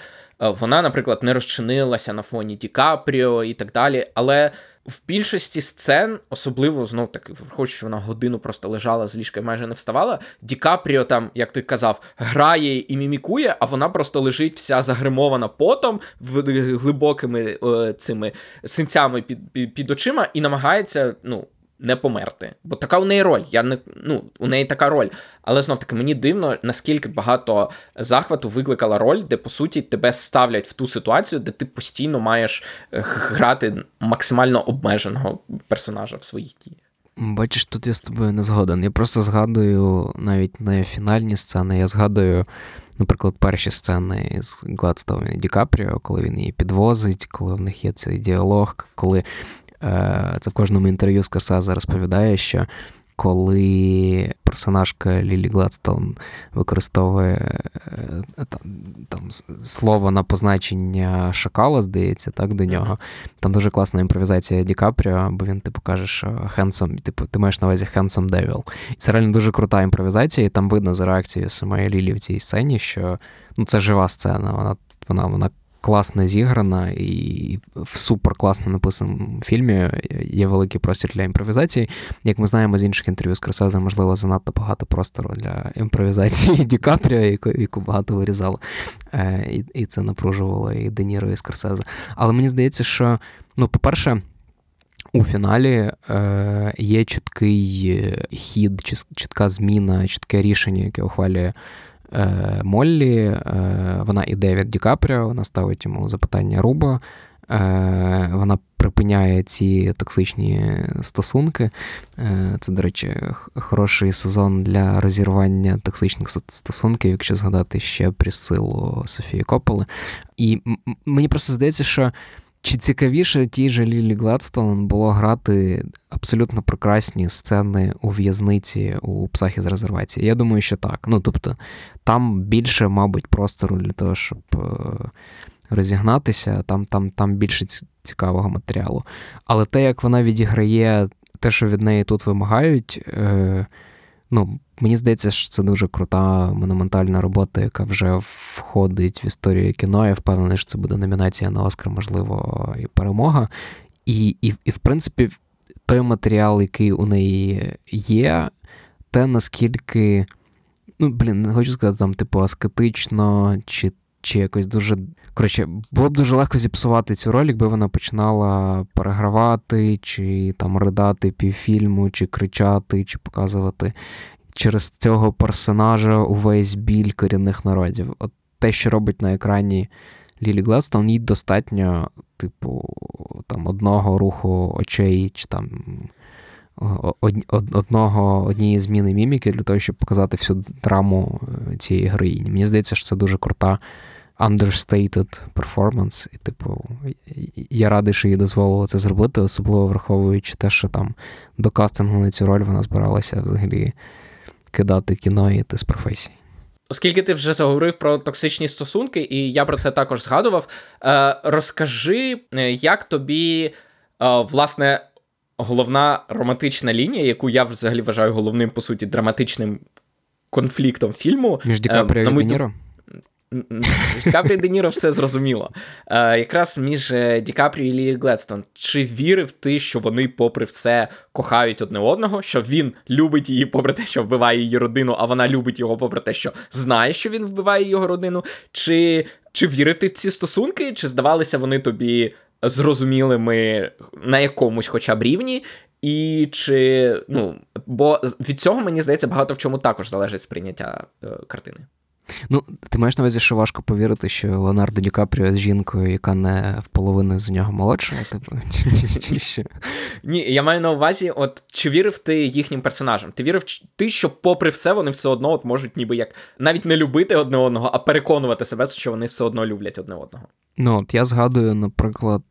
вона, наприклад, не розчинилася на фоні Ді Капріо і так далі, але в більшості сцен, особливо, знов таки, враховуючи, що вона годину просто лежала з ліжка і майже не вставала, Ді Капріо там, як ти казав, грає і мімікує, а вона просто лежить вся загримована потом, глибокими е, цими синцями під, під, під очима і намагається, ну, не померти. Бо така у неї роль. Я не, ну, у неї така роль. Але, знов-таки, мені дивно, наскільки багато захвату викликала роль, де, по суті, тебе ставлять в ту ситуацію, де ти постійно маєш грати максимально обмеженого персонажа в своїх діях. Бачиш, тут я з тобою не згоден. Я просто згадую навіть не фінальні сцени, я згадую, наприклад, перші сцени з Гладстоуна і Ді Капріо, коли він її підвозить, коли в них є цей діалог, коли... Це в кожному інтерв'ю Скорсезе розповідає, що коли персонажка Лілі Гладстоун використовує там, там, слово на позначення шакала, здається, так, до нього, там дуже класна імпровізація Ді Капріо, бо він, типу, каже, що handsome, типу, ти маєш на увазі handsome devil. І це реально дуже крута імпровізація, і там видно за реакцією самої Лілі в цій сцені, що, ну, це жива сцена, вона, вона, вона класно зіграна і в супер класно написаному фільмі є великий простір для імпровізації. Як ми знаємо з інших інтерв'ю з Скорсезе, можливо, занадто багато простору для імпровізації Ді Капріо, яку, яку багато вирізало. І, і це напружувало і Де Ніро, і Скорсезе. Але мені здається, що, ну, по-перше, у фіналі е, є чіткий хід, чітка зміна, чітке рішення, яке ухвалює Моллі, вона іде від Ді Капріо, вона ставить йому запитання Руба, вона припиняє ці токсичні стосунки. Це, до речі, хороший сезон для розірвання токсичних стосунків, якщо згадати ще Прісцилу Софії Копполи. І мені просто здається, що чи цікавіше тій же Лілі Гладстоун було грати абсолютно прекрасні сцени у в'язниці у «Псах із резервації». Я думаю, що так. Ну, тобто, там більше, мабуть, простору для того, щоб розігнатися, там, там, там більше цікавого матеріалу. Але те, як вона відіграє те, що від неї тут вимагають, е, ну, мені здається, що це дуже крута монументальна робота, яка вже входить в історію кіно. Я впевнений, що це буде номінація на Оскар, можливо, і перемога. І, і, і в принципі, той матеріал, який у неї є, те, наскільки, ну, блін, не хочу сказати, там, типу, аскетично, чи, чи якось дуже... Коротше, було б дуже легко зіпсувати цю роль, якби вона починала перегравати, чи там ридати півфільму, чи кричати, чи показувати... через цього персонажа увесь біль корінних народів. От те, що робить на екрані Лілі Гледстоун, їй достатньо, типу, там, одного руху очей, чи там од, од, одного, однієї зміни міміки для того, щоб показати всю драму цієї героїні. Мені здається, що це дуже крута understated performance, і, типу, я радий, що їй дозволило це зробити, особливо враховуючи те, що там до кастингу на цю роль вона збиралася взагалі кидати кіно і йти з професії. Оскільки ти вже заговорив про токсичні стосунки, і я про це також згадував, розкажи, як тобі, власне, головна романтична лінія, яку я взагалі вважаю головним, по суті, драматичним конфліктом фільму. Між Ді Капріо і Де Ніро? Між Ді Капріо і Де Ніро все зрозуміло. Якраз між Ді Капріо і Лілі Гледстоун. Чи вірив ти, що вони попри все кохають одне одного, що він любить її попри те, що вбиває її родину, а вона любить його попри те, що знає, що він вбиває його родину? Чи, чи вірив ти в ці стосунки, чи здавалися вони тобі зрозумілими на якомусь хоча б рівні? І чи, ну, бо від цього, мені здається, багато в чому також залежить сприйняття е, картини. Ну, ти маєш на увазі, що важко повірити, що Леонардо Ді Капріо з жінкою, яка не в половину з нього молодша, типу, чи що? Ні, я маю на увазі, от, чи вірив ти їхнім персонажам? Ти вірив ти, що попри все вони все одно от можуть ніби як навіть не любити одне одного, а переконувати себе, що вони все одно люблять одне одного? Ну, от я згадую, наприклад,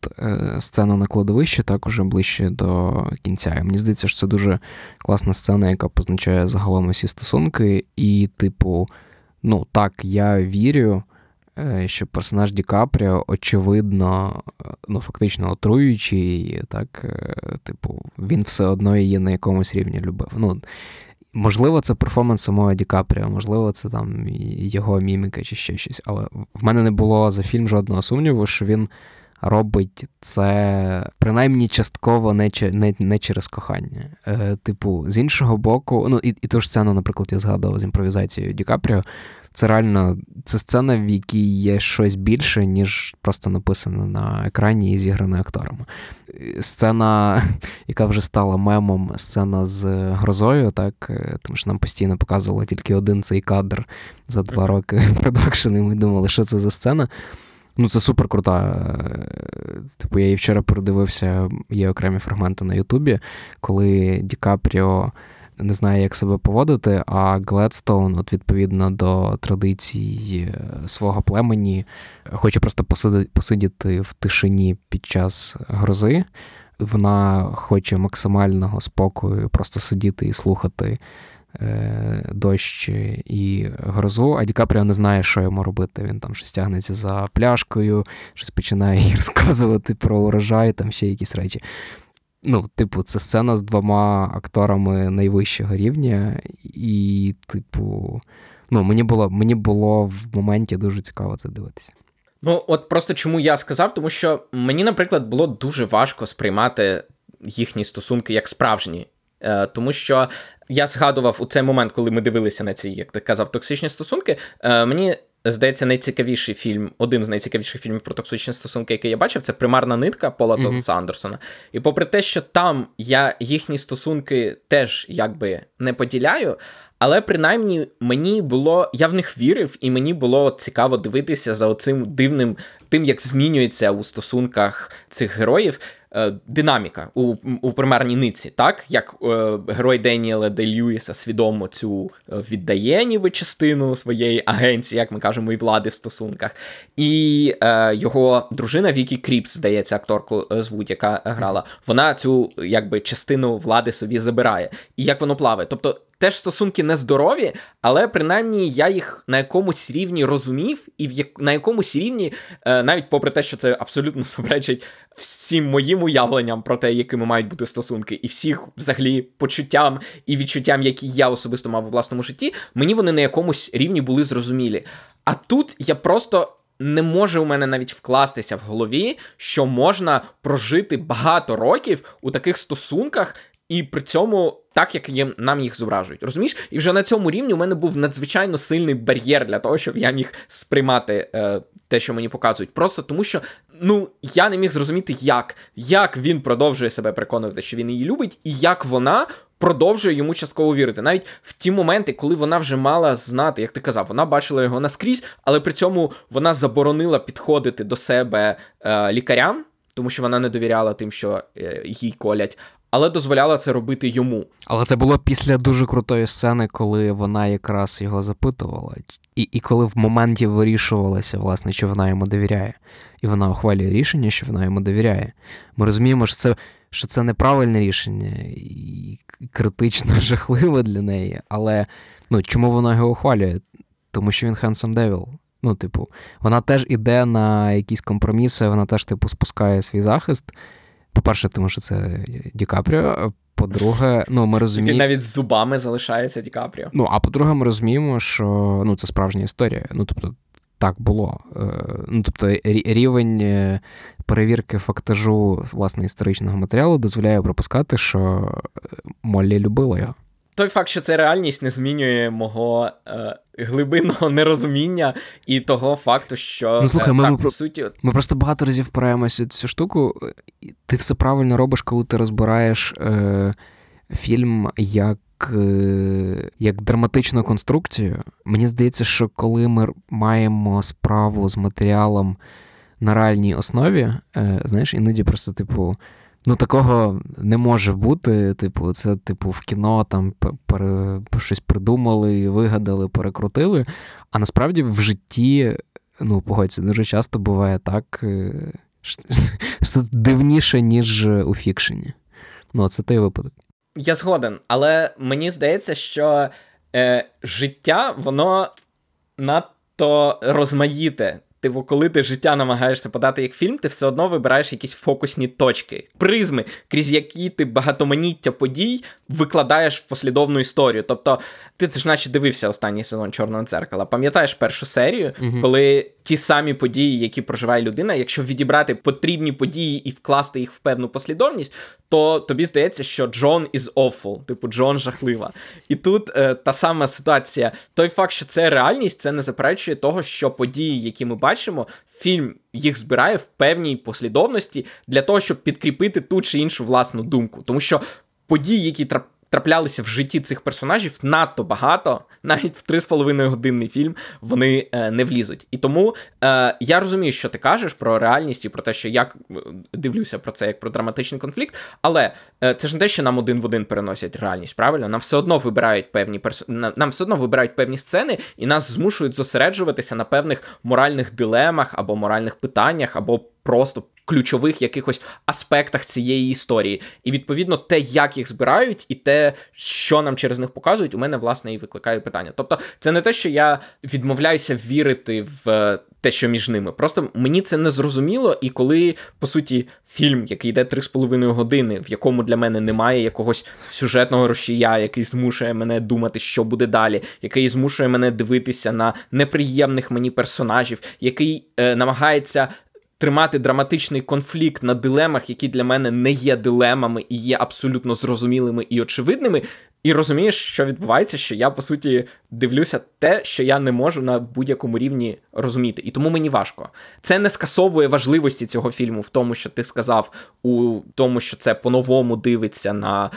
сцену на кладовищі, так уже ближче до кінця. І мені здається, що це дуже класна сцена, яка позначає загалом усі стосунки і, типу, ну, так, я вірю, що персонаж Ді Капріо, очевидно, ну, фактично отруючи її, так, типу, він все одно її на якомусь рівні любив. Ну, можливо, це перформанс самого Ді Капріо, можливо, це там його міміка чи ще щось, але в мене не було за фільм жодного сумніву, що він робить це, принаймні, частково не, не, не через кохання. Е, типу, з іншого боку, ну, і, і ту ж сцену, наприклад, я згадував з імпровізацією Ді Капріо, це реально, це сцена, в якій є щось більше, ніж просто написано на екрані і зігране акторами. Сцена, яка вже стала мемом, сцена з грозою, так, тому що нам постійно показували тільки один цей кадр за два роки продакшену, і ми думали, що це за сцена. Ну, це супер крута. Типу, я її вчора передивився, є окремі фрагменти на Ютубі, коли Ді Капріо не знає, як себе поводити, а Гледстоун, от відповідно до традицій свого племені, хоче просто посидіти в тишині під час грози. Вона хоче максимального спокою, просто сидіти і слухати дощ і грозу, а Ді Капріо не знає, що йому робити. Він там щось тягнеться за пляшкою, щось починає їй розказувати про урожай, там ще якісь речі. Ну, типу, це сцена з двома акторами найвищого рівня, і, типу, ну, мені було, мені було в моменті дуже цікаво це дивитися. Ну, от просто чому я сказав, тому що мені, наприклад, було дуже важко сприймати їхні стосунки як справжні. Тому що я згадував у цей момент, коли ми дивилися на ці, як ти казав, токсичні стосунки, мені здається, найцікавіший фільм, один з найцікавіших фільмів про токсичні стосунки, який я бачив, це «Примарна нитка» Пола mm-hmm. Томаса Андерсона. І попри те, що там я їхні стосунки теж якби не поділяю, але принаймні мені було, я в них вірив, і мені було цікаво дивитися за оцим дивним, тим, як змінюється у стосунках цих героїв динаміка у, у примарній нитці, так? Як е, герой Деніела Де Льюіса свідомо цю віддає ніби частину своєї агенції, як ми кажемо, і влади в стосунках. І е, його дружина Вікі Кріпс, здається, акторку звуть, яка грала, вона цю якби частину влади собі забирає. І як воно плаває. Тобто теж стосунки нездорові, але принаймні я їх на якомусь рівні розумів, і в як... на якомусь рівні, е, навіть попри те, що це абсолютно суперечить всім моїм уявленням про те, якими мають бути стосунки, і всіх взагалі почуттям і відчуттям, які я особисто мав у власному житті, мені вони на якомусь рівні були зрозумілі. А тут я просто не може у мене навіть вкластися в голові, що можна прожити багато років у таких стосунках, і при цьому так, як є, нам їх зображують. Розумієш? І вже на цьому рівні у мене був надзвичайно сильний бар'єр для того, щоб я міг сприймати е, те, що мені показують. Просто тому, що ну, я не міг зрозуміти, як. Як він продовжує себе переконувати, що він її любить, і як вона продовжує йому частково вірити. Навіть в ті моменти, коли вона вже мала знати, як ти казав, вона бачила його наскрізь, але при цьому вона заборонила підходити до себе е, лікарям, тому що вона не довіряла тим, що е, їй колять, але дозволяла це робити йому. Але це було після дуже крутої сцени, коли вона якраз його запитувала. І, і коли в моменті вирішувалося, власне, чи вона йому довіряє. І вона ухвалює рішення, що вона йому довіряє. Ми розуміємо, що це, що це неправильне рішення і критично жахливе для неї. Але ну, чому вона його ухвалює? Тому що він Handsome Devil. Ну, типу, вона теж іде на якісь компроміси, вона теж, типу, спускає свій захист. По-перше, тому що це Ді Капріо. По-друге, ну, ми розуміємо... Він навіть з зубами залишається Ді Капріо. Ну, а по-друге, ми розуміємо, що ну, це справжня історія. Ну, тобто, так було. Ну, тобто, рівень перевірки фактажу, власне, історичного матеріалу дозволяє припускати, що Моллі любила його. Той факт, що це реальність, не змінює мого е, глибинного нерозуміння і того факту, що... Ну, слухай, е, ми, так, ми, по суті... ми просто багато разів впираємося цю штуку. Ти все правильно робиш, коли ти розбираєш е, фільм як, е, як драматичну конструкцію. Мені здається, що коли ми маємо справу з матеріалом на реальній основі, е, знаєш, іноді просто, типу, ну, такого не може бути, типу, це, типу, в кіно там пере... щось придумали, вигадали, перекрутили, а насправді в житті, ну, погодься, дуже часто буває так, що це дивніше, ніж у фікшені. Ну, це той випадок. Я згоден, але мені здається, що е, життя, воно надто розмаїте. Типу, коли ти життя намагаєшся подати як фільм, ти все одно вибираєш якісь фокусні точки, призми, крізь які ти багатоманіття подій викладаєш в послідовну історію. Тобто, ти ж наче дивився останній сезон «Чорного дзеркала», пам'ятаєш першу серію, угу. коли ті самі події, які проживає людина, якщо відібрати потрібні події і вкласти їх в певну послідовність, то тобі здається, що Джон is awful, типу Джон жахлива. І тут е, та сама ситуація. Той факт, що це реальність, це не заперечує того, що події, які ми бачимо, фільм їх збирає в певній послідовності для того, щоб підкріпити ту чи іншу власну думку. Тому що події, які трапляють, траплялися в житті цих персонажів надто багато, навіть в три з половиною годинний фільм вони е, не влізуть. І тому е, я розумію, що ти кажеш про реальність і про те, що я дивлюся про це як про драматичний конфлікт, але е, це ж не те, що нам один в один переносять реальність, правильно? Нам все одно вибирають певні перс... нам все одно вибирають певні сцени і нас змушують зосереджуватися на певних моральних дилемах або моральних питаннях, або просто ключових якихось аспектах цієї історії. І, відповідно, те, як їх збирають, і те, що нам через них показують, у мене, власне, і викликає питання. Тобто, це не те, що я відмовляюся вірити в те, що між ними. Просто мені це не зрозуміло, і коли, по суті, фільм, який йде три з половиною години, в якому для мене немає якогось сюжетного рушія, який змушує мене думати, що буде далі, який змушує мене дивитися на неприємних мені персонажів, який е, намагається тримати драматичний конфлікт на дилемах, які для мене не є дилемами і є абсолютно зрозумілими і очевидними, і розумієш, що відбувається, що я, по суті, дивлюся те, що я не можу на будь-якому рівні розуміти. І тому мені важко. Це не скасовує важливості цього фільму в тому, що ти сказав, у тому, що це по-новому дивиться на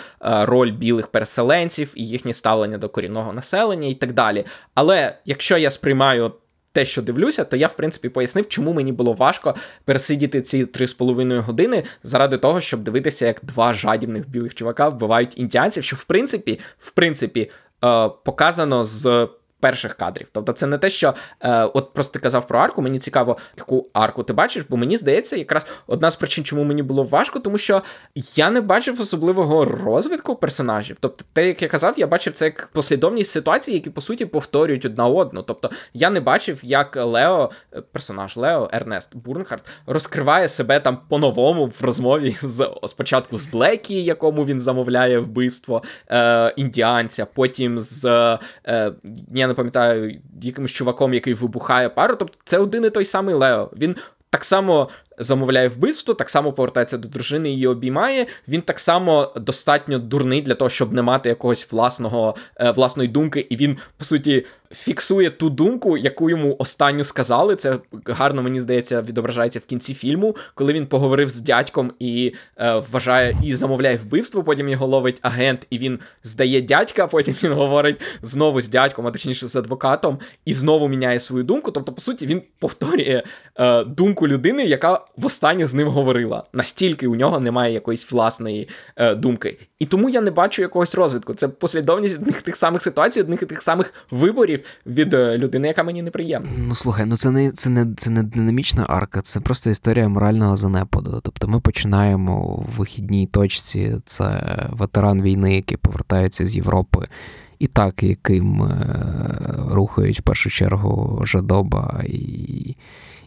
роль білих переселенців і їхнє ставлення до корінного населення і так далі. Але якщо я сприймаю те, що дивлюся, то я, в принципі, пояснив, чому мені було важко пересидіти ці три з половиною години заради того, щоб дивитися, як два жадібних білих чувака вбивають індіанців, що, в принципі, в принципі, е, показано з перших кадрів. Тобто це не те, що е, от просто ти казав про арку, мені цікаво, яку арку ти бачиш, бо мені здається, якраз одна з причин, чому мені було важко, тому що я не бачив особливого розвитку персонажів. Тобто те, як я казав, я бачив це як послідовність ситуацій, які, по суті, повторюють одна одну. Тобто я не бачив, як Лео, персонаж Лео, Ернест Бурнхарт, розкриває себе там по-новому в розмові з, спочатку з Блекі, якому він замовляє вбивство е, індіанця, потім з е, я не пам'ятаю, якимось чуваком, який вибухає пару, тобто це один і той самий Лео. Він так само замовляє вбивство, так само повертається до дружини, її обіймає. Він так само достатньо дурний для того, щоб не мати якогось власного, власної думки. І він, по суті, фіксує ту думку, яку йому останню сказали. Це гарно, мені здається, відображається в кінці фільму, коли він поговорив з дядьком і е, вважає, і замовляє вбивство, потім його ловить агент, і він здає дядька, потім він говорить знову з дядьком, а точніше з адвокатом, і знову міняє свою думку. Тобто, по суті, він повторює е, думку людини, яка востаннє з ним говорила. Настільки у нього немає якоїсь власної е, думки. І тому я не бачу якогось розвитку. Це послідовність одних тих самих ситуацій, одних тих самих виборів від людини, яка мені неприємна. Ну, слухай, ну це не, це не, це не динамічна арка, це просто історія морального занепаду. Тобто ми починаємо у вихідній точці, це ветеран війни, який повертається з Європи, і так, яким е- рухають в першу чергу жадоба і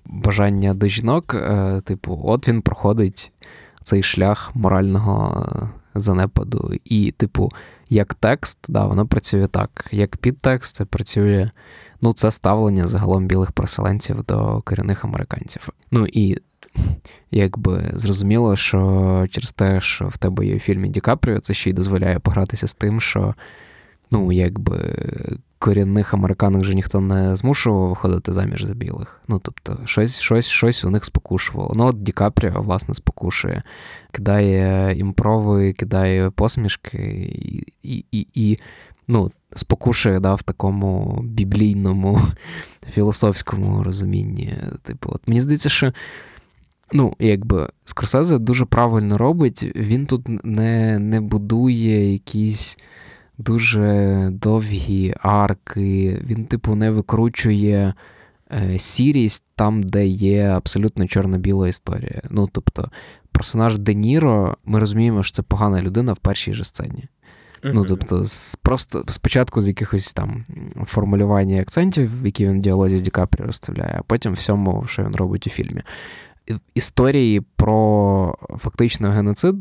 бажання до жінок. Е- типу, от він проходить цей шлях морального занепаду. І, типу, як текст, да, воно працює так. Як підтекст, це працює, ну, це ставлення загалом білих переселенців до корінних американців. Ну, і, якби, зрозуміло, що через те, що в тебе є в фільмі Ді Капріо, це ще й дозволяє погратися з тим, що, ну, якби, корінних американок вже ніхто не змушував виходити заміж за білих. Ну, тобто, щось, щось, щось у них спокушувало. Ну, от Ді Капріо, власне, спокушує. Кидає імпрови, кидає посмішки і, і, і, і ну, спокушує, да, в такому біблійному, філософському розумінні. Типу, от мені здається, що, ну, якби, Скорсезе дуже правильно робить. Він тут не, не будує якісь дуже довгі арки, він, типу, не викручує е, сірість там, де є абсолютно чорно-біла історія. Ну, тобто, персонаж Де Ніро, ми розуміємо, що це погана людина в першій же сцені. Mm-hmm. Ну, тобто, з, просто спочатку з якихось там формулювання акцентів, які він в діалозі з Ді Капріо розставляє, а потім всьому, що він робить у фільмі. Історії про фактично геноцид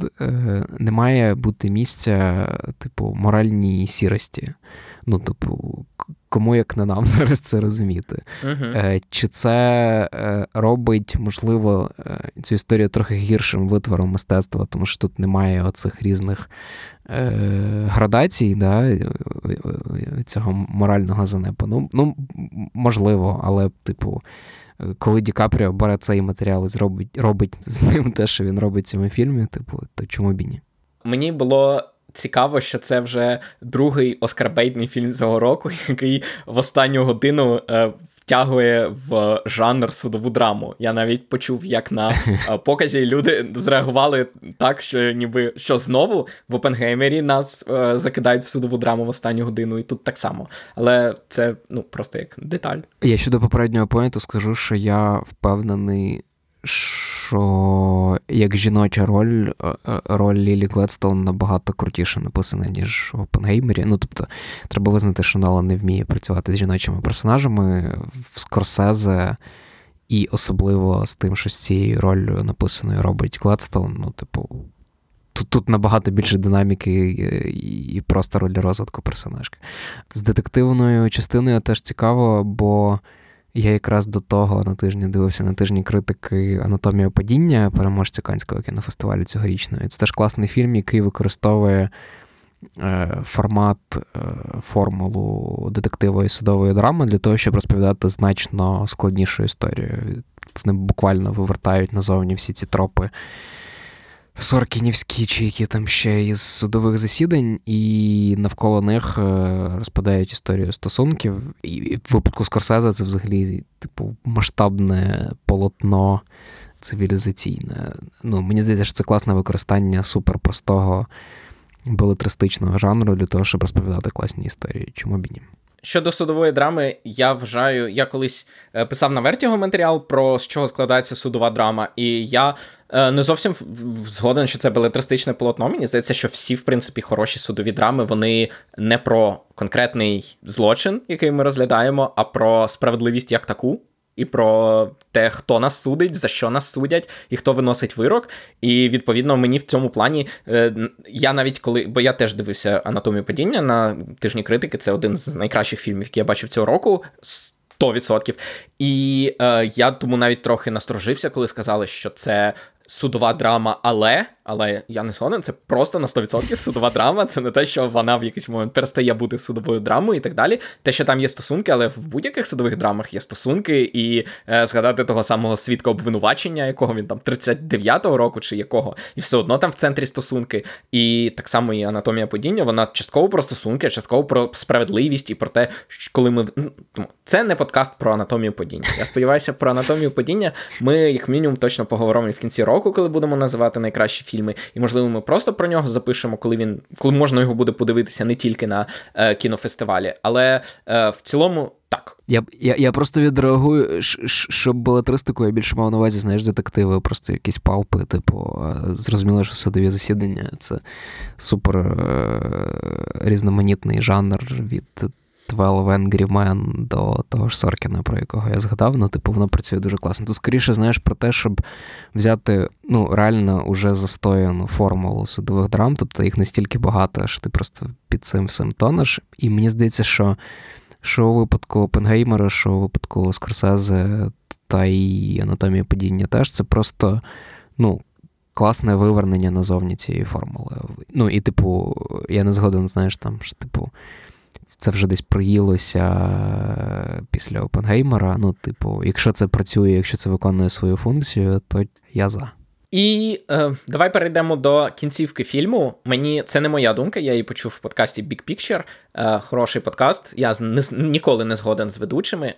не має бути місця, типу, моральній сірості. Ну, типу, кому як не нам зараз це розуміти? Uh-huh. Чи це робить, можливо, цю історію трохи гіршим витвором мистецтва, тому що тут немає оцих різних градацій, да, цього морального занепаду? Ну, можливо, але, типу, коли Ді Капріо бере цей матеріал і зробить, робить з ним те, що він робить в цьому фільмі, типу, то чому б і ні? Мені було цікаво, що це вже другий оскарбейтний фільм цього року, який в останню годину е, втягує в жанр судову драму. Я навіть почув, як на е, показі люди зреагували так, що ніби, що знову в Опенгеймері нас е, закидають в судову драму в останню годину, і тут так само. Але це, ну, просто як деталь. Я щодо попереднього поінту скажу, що я впевнений, що як жіноча роль, роль Лілі Гледстоун набагато крутіше написана, ніж в Опенгеймері. Ну, тобто, треба визнати, що Нолан не вміє працювати з жіночими персонажами в Скорсезе, і особливо з тим, що з цією ролью написаною робить Гледстоун. Ну, типу, тут, тут набагато більше динаміки і просто роль розвитку персонажки. З детективною частиною теж цікаво, бо я якраз до того на тижні дивився на тижні критики «Анатомію падіння», переможця Каннського кінофестивалю цьогорічного. Це теж класний фільм, який використовує формат, формулу детектива і судової драми для того, щоб розповідати значно складнішу історію. Вони буквально вивертають назовні всі ці тропи соркінівські, чи які там ще із судових засідань, і навколо них розпадають історію стосунків. І в випадку Скорсезе це взагалі, типу, масштабне полотно цивілізаційне. Ну, мені здається, що це класне використання суперпростого белетристичного жанру для того, щоб розповідати класні історії. Чому б і ні? Щодо судової драми, я вважаю, я колись писав на Vertigo матеріал про з чого складається судова драма, і я не зовсім згоден, що це белетристичне полотно. Мені здається, що всі, в принципі, хороші судові драми, вони не про конкретний злочин, який ми розглядаємо, а про справедливість як таку, і про те, хто нас судить, за що нас судять, і хто виносить вирок. І, відповідно, мені в цьому плані, я навіть коли, бо я теж дивився «Анатомію падіння» на тижні критики, це один з найкращих фільмів, які я бачив цього року, сто відсотків. І е, я тому навіть трохи насторожився, коли сказали, що це судова драма, але, але я не згоден, це просто на сто відсотків судова драма, це не те, що вона в якийсь момент перестає бути судовою драмою і так далі. Те, що там є стосунки, але в будь-яких судових драмах є стосунки, і е, згадати того самого свідка обвинувачення, якого він там тридцять дев'ятого року чи якого, і все одно там в центрі стосунки. І так само і «Анатомія падіння», вона частково про стосунки, частково про справедливість і про те, коли ми... Тому це не подкаст про «Анатомію падіння». Я сподіваюся, про «Анатомію падіння» ми, як мінімум, точно поговоримо в кінці року, коли будемо називати найкращі фільми, і, можливо, ми просто про нього запишемо, коли він, коли можна його буде подивитися не тільки на е, кінофестивалі. Але е, в цілому так. Я, я, я просто відреагую, щоб було тристику, я більше мав на увазі, знаєш, детективи, просто якісь палпи, типу, зрозуміло, що судові засідання – це супер е, різноманітний жанр від «дванадцять Angry Men» до того ж Соркіна, про якого я згадав, ну, типу, воно працює дуже класно. Тут, скоріше, знаєш, про те, щоб взяти, ну, реально уже застояну формулу судових драм, тобто їх настільки багато, що ти просто під цим всім тонеш. І мені здається, що, що у випадку Опенгеймера, що у випадку Скорсезе та й «Анатомія падіння» теж, це просто, ну, класне вивернення назовні цієї формули. Ну, і, типу, я не згоден, знаєш, там, що, типу, це вже десь проїлося після Опенгеймера. Ну, типу, якщо це працює, якщо це виконує свою функцію, то я за. І е, давай перейдемо до кінцівки фільму. Мені це не моя думка, я її почув в подкасті Big Picture. Е, хороший подкаст. Я не, ніколи не згоден з ведучими.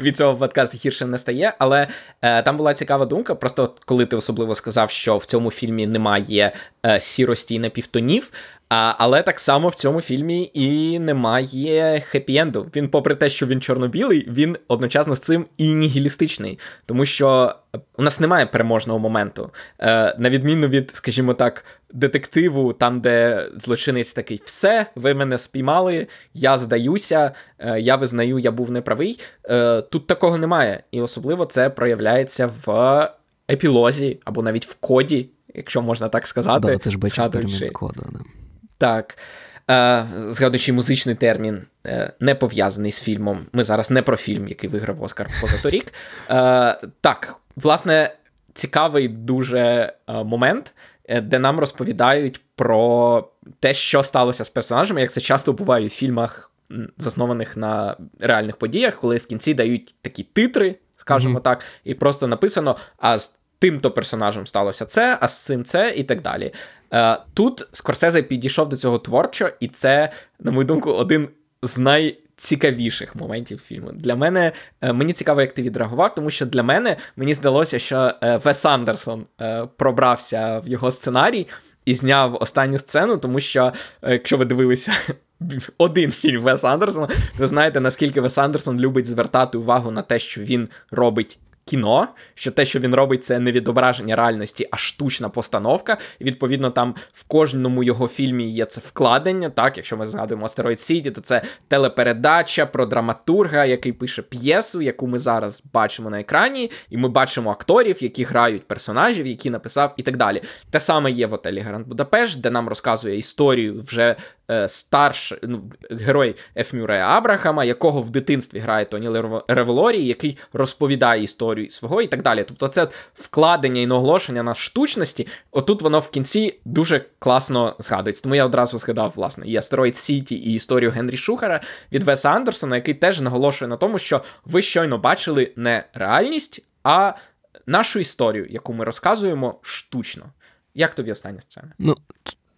Від цього подкасту гірше не стає. Але е, там була цікава думка. Просто коли ти особливо сказав, що в цьому фільмі немає е, сірості і напівтонів, А, але так само в цьому фільмі і немає хеппі-енду. Він, попри те, що він чорно-білий, він одночасно з цим і нігілістичний. Тому що у нас немає переможного моменту. Е, на відміну від, скажімо так, детективу, там, де злочинець такий, все, ви мене спіймали, я здаюся, е, я визнаю, я був неправий. Е, тут такого немає. І особливо це проявляється в епілозі, або навіть в коді, якщо можна так сказати. Да, ти ж бачив термін коду, да. Так, згадуючи музичний термін, не пов'язаний з фільмом. Ми зараз не про фільм, який виграв Оскар позаторік. Так, власне, цікавий дуже момент, де нам розповідають про те, що сталося з персонажами, як це часто буває у фільмах, заснованих на реальних подіях, коли в кінці дають такі титри, скажімо mm-hmm. так, і просто написано, а з тим-то персонажем сталося це, а з цим це і так далі. Тут Скорсезе підійшов до цього творчо, і це, на мою думку, один з найцікавіших моментів фільму. Для мене, мені цікаво, як ти відреагував, тому що для мене, мені здалося, що Вес Андерсон пробрався в його сценарій і зняв останню сцену, тому що, якщо ви дивилися один фільм Веса Андерсона, ви знаєте, наскільки Вес Андерсон любить звертати увагу на те, що він робить кіно, що те, що він робить, це не відображення реальності, а штучна постановка. І, відповідно, там в кожному його фільмі є це вкладення, так, якщо ми згадуємо «Астероїд Сіті», то це телепередача про драматурга, який пише п'єсу, яку ми зараз бачимо на екрані, і ми бачимо акторів, які грають персонажів, які написав і так далі. Те саме є в «Отелі Гранд Будапешт», де нам розказує історію вже е, старший, ну, герой Ф. Мюрея Абрахама, якого в дитинстві грає Тоні Револорі, який розповідає історію свого і так далі. Тобто це вкладення і наголошення на штучності, отут воно в кінці дуже класно згадується. Тому я одразу згадав, власне, і «Астероїд Сіті», і історію Генрі Шухера від Веса Андерсона, який теж наголошує на тому, що ви щойно бачили не реальність, а нашу історію, яку ми розказуємо штучно. Як тобі остання сцена? Ну,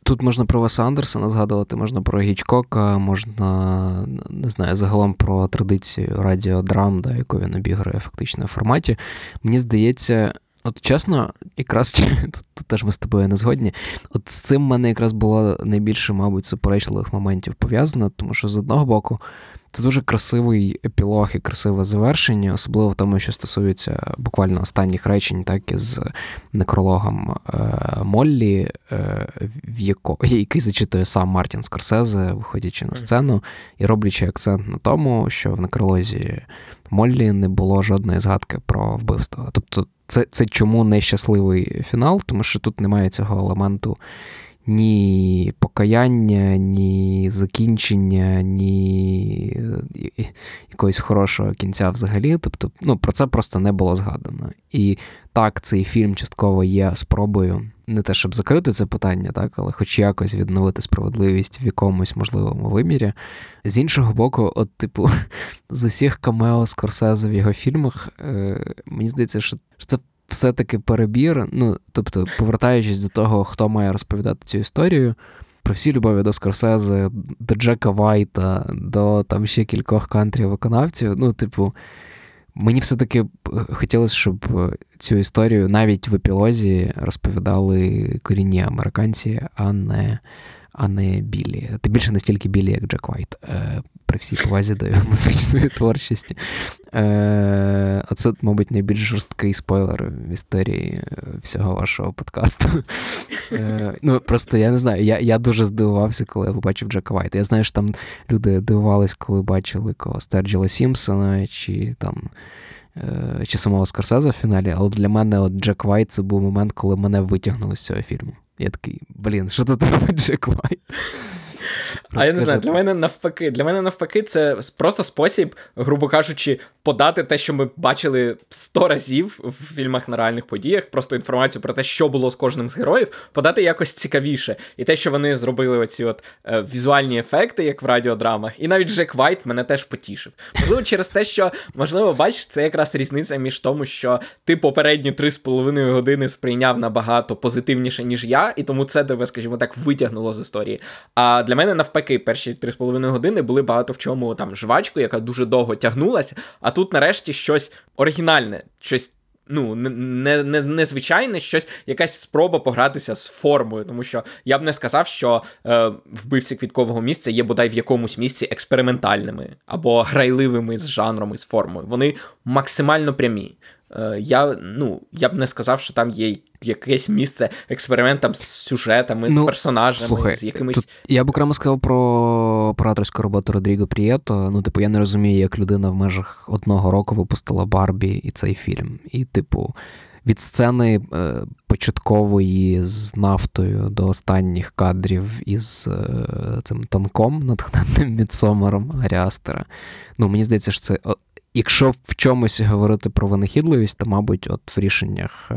тут можна про Веса Андерсона згадувати, можна про Гічкока, можна, не знаю, загалом про традицію радіодрам, да, яку він обіграє фактично в форматі. Мені здається, от чесно, якраз, тут, тут теж ми з тобою не згодні, от з цим в мене якраз було найбільше, мабуть, суперечливих моментів пов'язано, тому що з одного боку, це дуже красивий епілог і красиве завершення, особливо в тому, що стосується буквально останніх речень, так, із некрологом е- Моллі, е- в яко... який зачитує сам Мартін Скорсезе, виходячи на сцену, і роблячи акцент на тому, що в некролозі Моллі не було жодної згадки про вбивство. Тобто це, це чому нещасливий фінал, тому що тут немає цього елементу ні покаяння, ні закінчення, ні якогось хорошого кінця взагалі. Тобто, ну, про це просто не було згадано. І так, цей фільм частково є спробою не те, щоб закрити це питання, так, але хоч якось відновити справедливість в якомусь можливому вимірі. З іншого боку, от, типу, з усіх камео Скорсезе в його фільмах, е, мені здається, що це все-таки перебір, ну, тобто, повертаючись до того, хто має розповідати цю історію, про всі любові до Скорсезе, до Джека Вайта, до там ще кількох кантрі-виконавців, ну, типу, мені все-таки хотілося, щоб цю історію навіть в епілозі розповідали корінні американці, а не, а не білі. Тим більше настільки білі, як Джек Вайт, при всій повазі до його музичної творчості. А це, мабуть, найбільш жорсткий спойлер в історії всього вашого подкасту. Ну, просто, я не знаю, я, я дуже здивувався, коли я побачив Джека Вайта. Я знаю, що там люди дивувались, коли бачили кого Стерджела Сімпсона, чи там... чи самого Скорсезе в фіналі, але для мене от Джек Вайт — це був момент, коли мене витягнули з цього фільму. Я такий, блін, що тут робить Джек Вайт? А я не знаю, для мене навпаки. Для мене навпаки це просто спосіб, грубо кажучи, подати те, що ми бачили сто разів в фільмах на реальних подіях, просто інформацію про те, що було з кожним з героїв, подати якось цікавіше. І те, що вони зробили оці от е, візуальні ефекти, як в радіодрамах, і навіть Джек Вайт мене теж потішив. Можливо, через те, що, можливо, бачиш, це якраз різниця між тому, що ти попередні три з половиною години сприйняв набагато позитивніше, ніж я, і тому це тебе, скажімо так, витягнуло з історії. А для мене навпаки, перші три з половиною години були багато в чому там жвачку, яка дуже довго тягнулася, а тут нарешті щось оригінальне, щось, ну, не, не, незвичайне, щось, якась спроба погратися з формою, тому що я б не сказав, що е, вбивці квіткового місця є бодай в якомусь місці експериментальними або грайливими з жанром і з формою. Вони максимально прямі. Я, ну, я б не сказав, що там є якесь місце експериментам з сюжетами, ну, з персонажами, слухай, з якимись... Тут я б окремо сказав про операторську роботу Родріго Прієто. Ну, типу, я не розумію, як людина в межах одного року випустила Барбі і цей фільм. І, типу, від сцени початкової з нафтою до останніх кадрів із цим танком, натхненним Мідсомером Гаррі Астера. Ну, мені здається, що це... Якщо в чомусь говорити про винахідливість, то, мабуть, от в рішеннях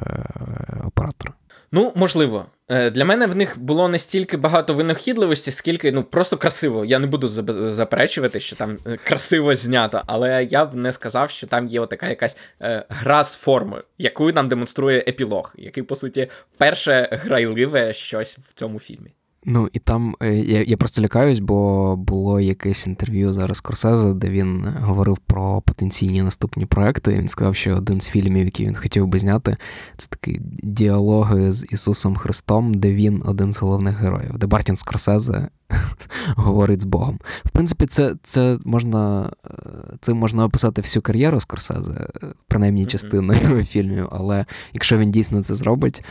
оператора. Ну, можливо. Для мене в них було не стільки багато винахідливості, скільки, ну, просто красиво. Я не буду заперечувати, що там красиво знято, але я б не сказав, що там є отака якась е, гра з формою, яку нам демонструє епілог, який, по суті, перше грайливе щось в цьому фільмі. Ну, і там, я, я просто лякаюсь, бо було якесь інтерв'ю зараз Скорсезе, де він говорив про потенційні наступні проекти. Він сказав, що один з фільмів, який він хотів би зняти, це такі діалоги з Ісусом Христом, де він один з головних героїв, де Мартін Скорсезе говорить з Богом. В принципі, це, це можна, цим можна описати всю кар'єру Скорсезе, принаймні частину його фільмів, але якщо він дійсно це зробить,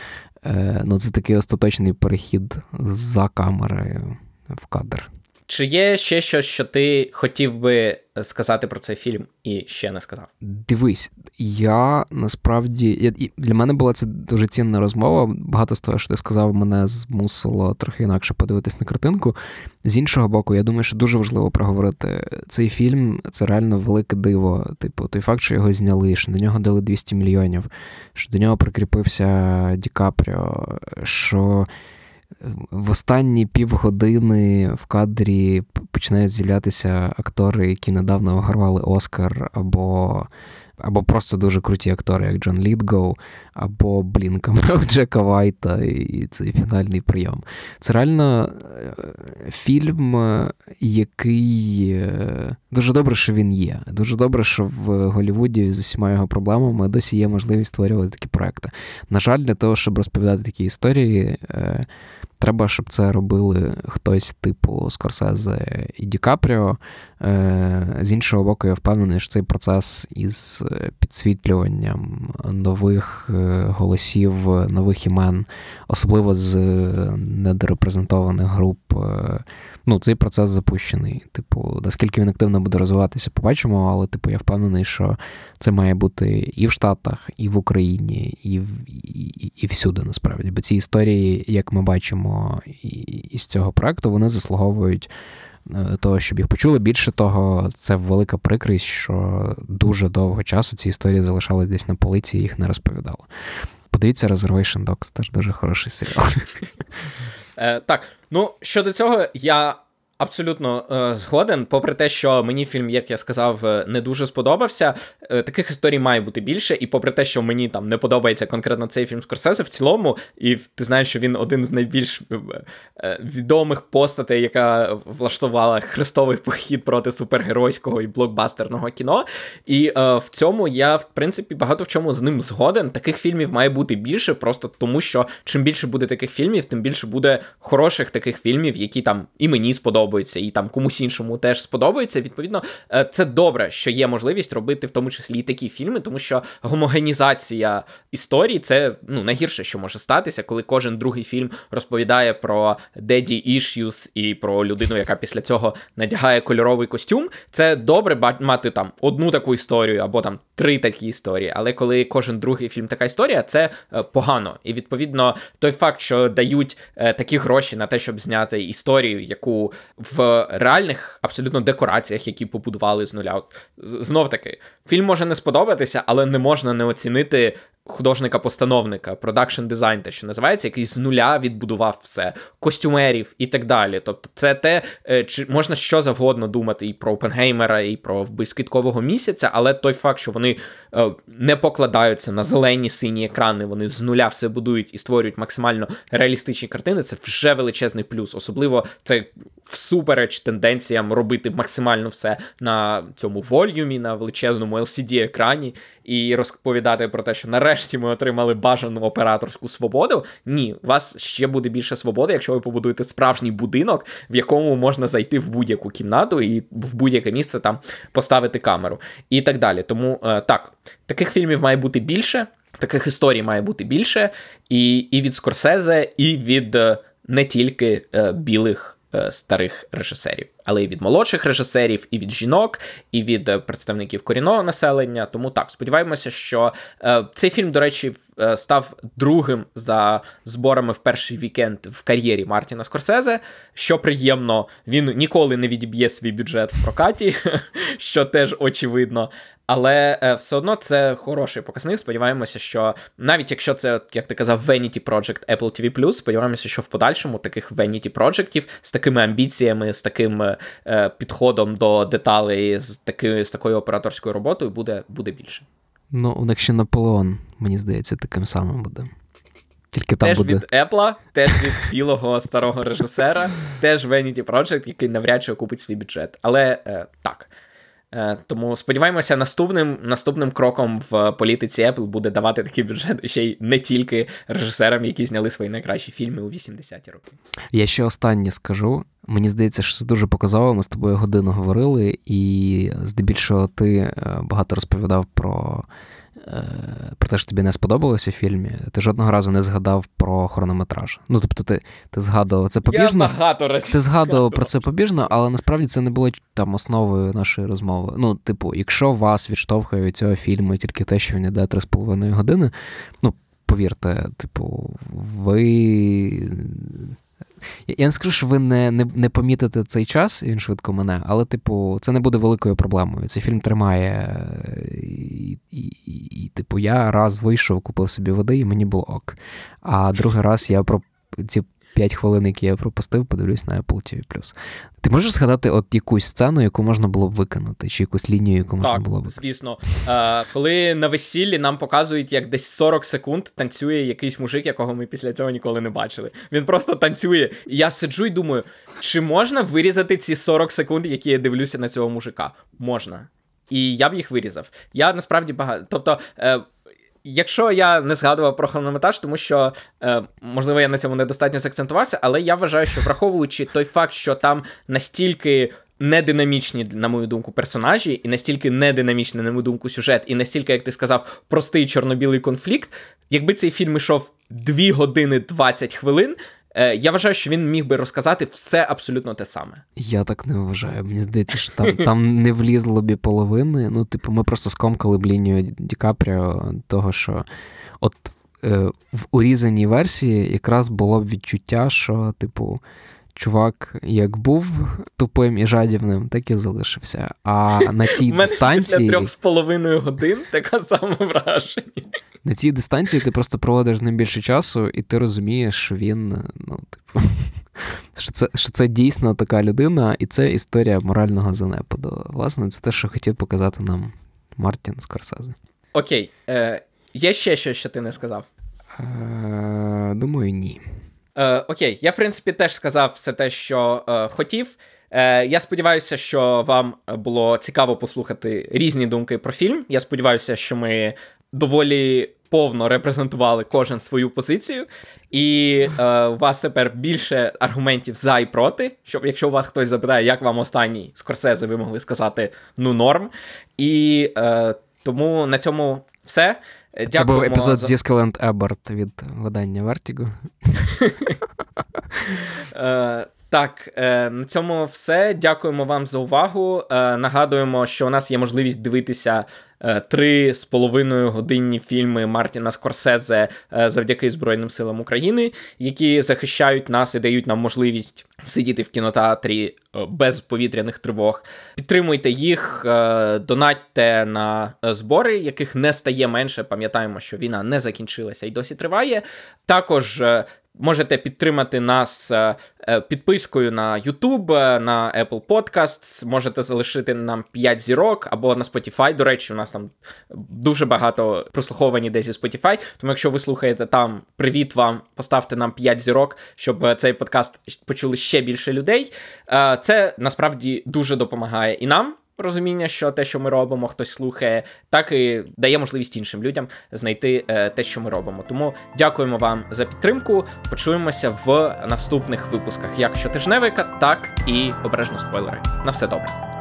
ну, це такий остаточний перехід за камерою в кадр. Чи є ще щось, що ти хотів би сказати про цей фільм і ще не сказав? Дивись, я насправді... Я, для мене була це дуже цінна розмова. Багато з того, що ти сказав, мене змусило трохи інакше подивитись на картинку. З іншого боку, я думаю, що дуже важливо проговорити. Цей фільм – це реально велике диво. Типу, той факт, що його зняли, що до нього дали двісті мільйонів, що до нього прикріпився Ді Капріо, що... В останні півгодини в кадрі починають з'являтися актори, які недавно вигравали Оскар, або, або просто дуже круті актори, як Джон Літгоу, або, блін, камео Джека Вайта і цей фінальний прийом. Це реально фільм, який... Дуже добре, що він є. Дуже добре, що в Голлівуді з усіма його проблемами досі є можливість створювати такі проекти. На жаль, для того, щоб розповідати такі історії, треба, щоб це робили хтось типу Скорсезе і Ді Капріо. З іншого боку, я впевнений, що цей процес із підсвітлюванням нових голосів, нових імен, особливо з недорепрезентованих груп, ну, цей процес запущений. Типу, наскільки він активно буде розвиватися, побачимо, але, типу, я впевнений, що це має бути і в Штатах, і в Україні, і, в, і, і всюди, насправді. Бо ці історії, як ми бачимо, візьмемо із цього проекту, вони заслуговують того, щоб їх почули. Більше того, це велика прикрість, що дуже довго часу ці історії залишались десь на полиці і їх не розповідали. Подивіться Reservation Dogs, теж дуже хороший серіал. Е, так, ну, щодо цього, я абсолютно е, згоден. Попри те, що мені фільм, як я сказав, не дуже сподобався, е, таких історій має бути більше. І попри те, що мені там не подобається конкретно цей фільм Скорсезе в цілому, і ти знаєш, що він один з найбільш е, відомих постатей, яка влаштувала хрестовий похід проти супергеройського і блокбастерного кіно. І е, в цьому я, в принципі, багато в чому з ним згоден. Таких фільмів має бути більше, просто тому що чим більше буде таких фільмів, тим більше буде хороших таких фільмів, які там і мені сподобаються, і там комусь іншому теж сподобається. Відповідно, це добре, що є можливість робити в тому числі і такі фільми, тому що гомогенізація історії – це, ну, найгірше, що може статися, коли кожен другий фільм розповідає про daddy issues і про людину, яка після цього надягає кольоровий костюм. Це добре мати там одну таку історію або там три такі історії, але коли кожен другий фільм така історія, це погано. І, відповідно, той факт, що дають такі гроші на те, щоб зняти історію, яку в реальних абсолютно декораціях, які побудували з нуля. От, знов таки, фільм може не сподобатися, але не можна не оцінити художника-постановника, продакшн-дизайн, те, що називається, який з нуля відбудував все, костюмерів і так далі. Тобто це те, чи можна що завгодно думати і про Опенгеймера, і про «Вбивць квіткового місяця», але той факт, що вони не покладаються на зелені, сині екрани, вони з нуля все будують і створюють максимально реалістичні картини, це вже величезний плюс. Особливо це всупереч тенденціям робити максимально все на цьому вольюмі, на величезному ел сі ді-екрані і розповідати про те, що нарешті Нарешті ми отримали бажану операторську свободу. Ні, у вас ще буде більше свободи, якщо ви побудуєте справжній будинок, в якому можна зайти в будь-яку кімнату і в будь-яке місце там поставити камеру і так далі. Тому е, так, таких фільмів має бути більше, таких історій має бути більше, і, і від Скорсезе, і від е, не тільки е, білих е, старих режисерів, але і від молодших режисерів, і від жінок, і від представників корінного населення. Тому так, сподіваємося, що е, цей фільм, до речі, е, став другим за зборами в перший вікенд в кар'єрі Мартіна Скорсезе, що приємно, він ніколи не відіб'є свій бюджет в прокаті, що теж очевидно. Але е, все одно це хороший показник. Сподіваємося, що навіть якщо це, як ти казав, Vanity Project Apple ті ві плюс, сподіваємося, що в подальшому таких Vanity Projectів з такими амбіціями, з таким підходом до деталей, з такою, з такою операторською роботою буде, буде більше. Ну, у них ще Наполеон, мені здається, таким самим буде. Тільки там теж буде... від Apple, теж від білого старого режисера, теж Vanity Project, який навряд чи окупить свій бюджет. Але е, так. Е, тому сподіваємося, наступним, наступним кроком в політиці Apple буде давати такий бюджет ще й не тільки режисерам, які зняли свої найкращі фільми у вісімдесяті роки. Я ще останнє скажу. Мені здається, що це дуже показово. Ми з тобою годину говорили, і здебільшого ти багато розповідав про, про те, що тобі не сподобалося в фільмі. Ти жодного разу не згадав про хронометраж. Ну, тобто ти, ти згадував це побіжно. Я багато разів. Ти згадував про це побіжно, але насправді це не було там основою нашої розмови. Ну, типу, якщо вас відштовхує від цього фільму тільки те, що він іде три з половиною години, ну, повірте, типу, ви... Я не скажу, що ви не, не, не помітите цей час, він швидко мене, але, типу, це не буде великою проблемою. Цей фільм тримає, і, і, і, типу, я раз вийшов, купив собі води, і мені було ок. А другий раз я про ці п'ять хвилин, які я пропустив, подивлюсь на Apple ті ві плюс. Ти можеш згадати от якусь сцену, яку можна було б виконати, чи якусь лінію, яку можна так, було б виконати? Так, звісно. Е, коли на весіллі нам показують, як десь сорок секунд танцює якийсь мужик, якого ми після цього ніколи не бачили. Він просто танцює. І я сиджу і думаю, чи можна вирізати ці сорок секунд, які я дивлюся на цього мужика? Можна. І я б їх вирізав. Я насправді багато... Тобто... Е, Якщо я не згадував про хронометраж, тому що, е, можливо, я на цьому недостатньо закцентувався, але я вважаю, що враховуючи той факт, що там настільки нединамічні, на мою думку, персонажі, і настільки нединамічний, на мою думку, сюжет, і настільки, як ти сказав, простий чорно-білий конфлікт, якби цей фільм йшов дві години двадцять хвилин, я вважаю, що він міг би розказати все абсолютно те саме. Я так не вважаю. Мені здається, що там, там не влізло б половини. Ну, типу, ми просто скомкали б лінію Ді Капріо того, що от в урізаній версії якраз було б відчуття, що, типу, чувак як був тупим і жадібним, так і залишився. А на цій дистанції... У мене після трьох з половиною годин таке саме враження. На цій дистанції ти просто проводиш з ним більше часу, і ти розумієш, що він, ну, типу, що це, що це дійсно така людина, і це історія морального занепаду. Власне, це те, що хотів показати нам Мартін Скорсезе. Окей. Е, є ще щось, що ти не сказав? Е, думаю, ні. Е, окей, я, в принципі, теж сказав все те, що е, хотів. Е, я сподіваюся, що вам було цікаво послухати різні думки про фільм. Я сподіваюся, що ми доволі повно репрезентували кожен свою позицію. І е, у вас тепер більше аргументів за і проти, щоб якщо у вас хтось запитає, як вам останній Скорсезе, ви могли сказати «ну норм». І е, тому на цьому все. Це дякуємо був епізод за... зі Скеленд Еберт від видання Vertigo. е, так, е, на цьому все. Дякуємо вам за увагу. Е, нагадуємо, що у нас є можливість дивитися три з половиною годинні фільми Мартіна Скорсезе завдяки Збройним силам України, які захищають нас і дають нам можливість сидіти в кінотеатрі без повітряних тривог. Підтримуйте їх, донатьте на збори, яких не стає менше. Пам'ятаємо, що війна не закінчилася і досі триває. Також можете підтримати нас підпискою на YouTube, на Apple Podcasts, можете залишити нам п'ять зірок, або на Spotify. До речі, у нас там дуже багато прослуховані десь зі Spotify, тому якщо ви слухаєте там, привіт вам, поставте нам п'ять зірок, щоб цей подкаст почули ще більше людей. Це, насправді, дуже допомагає і нам, розуміння, що те, що ми робимо, хтось слухає, так і дає можливість іншим людям знайти е, те, що ми робимо. Тому дякуємо вам за підтримку. Почуємося в наступних випусках як щотижневика, так і обережно спойлери. На все добре.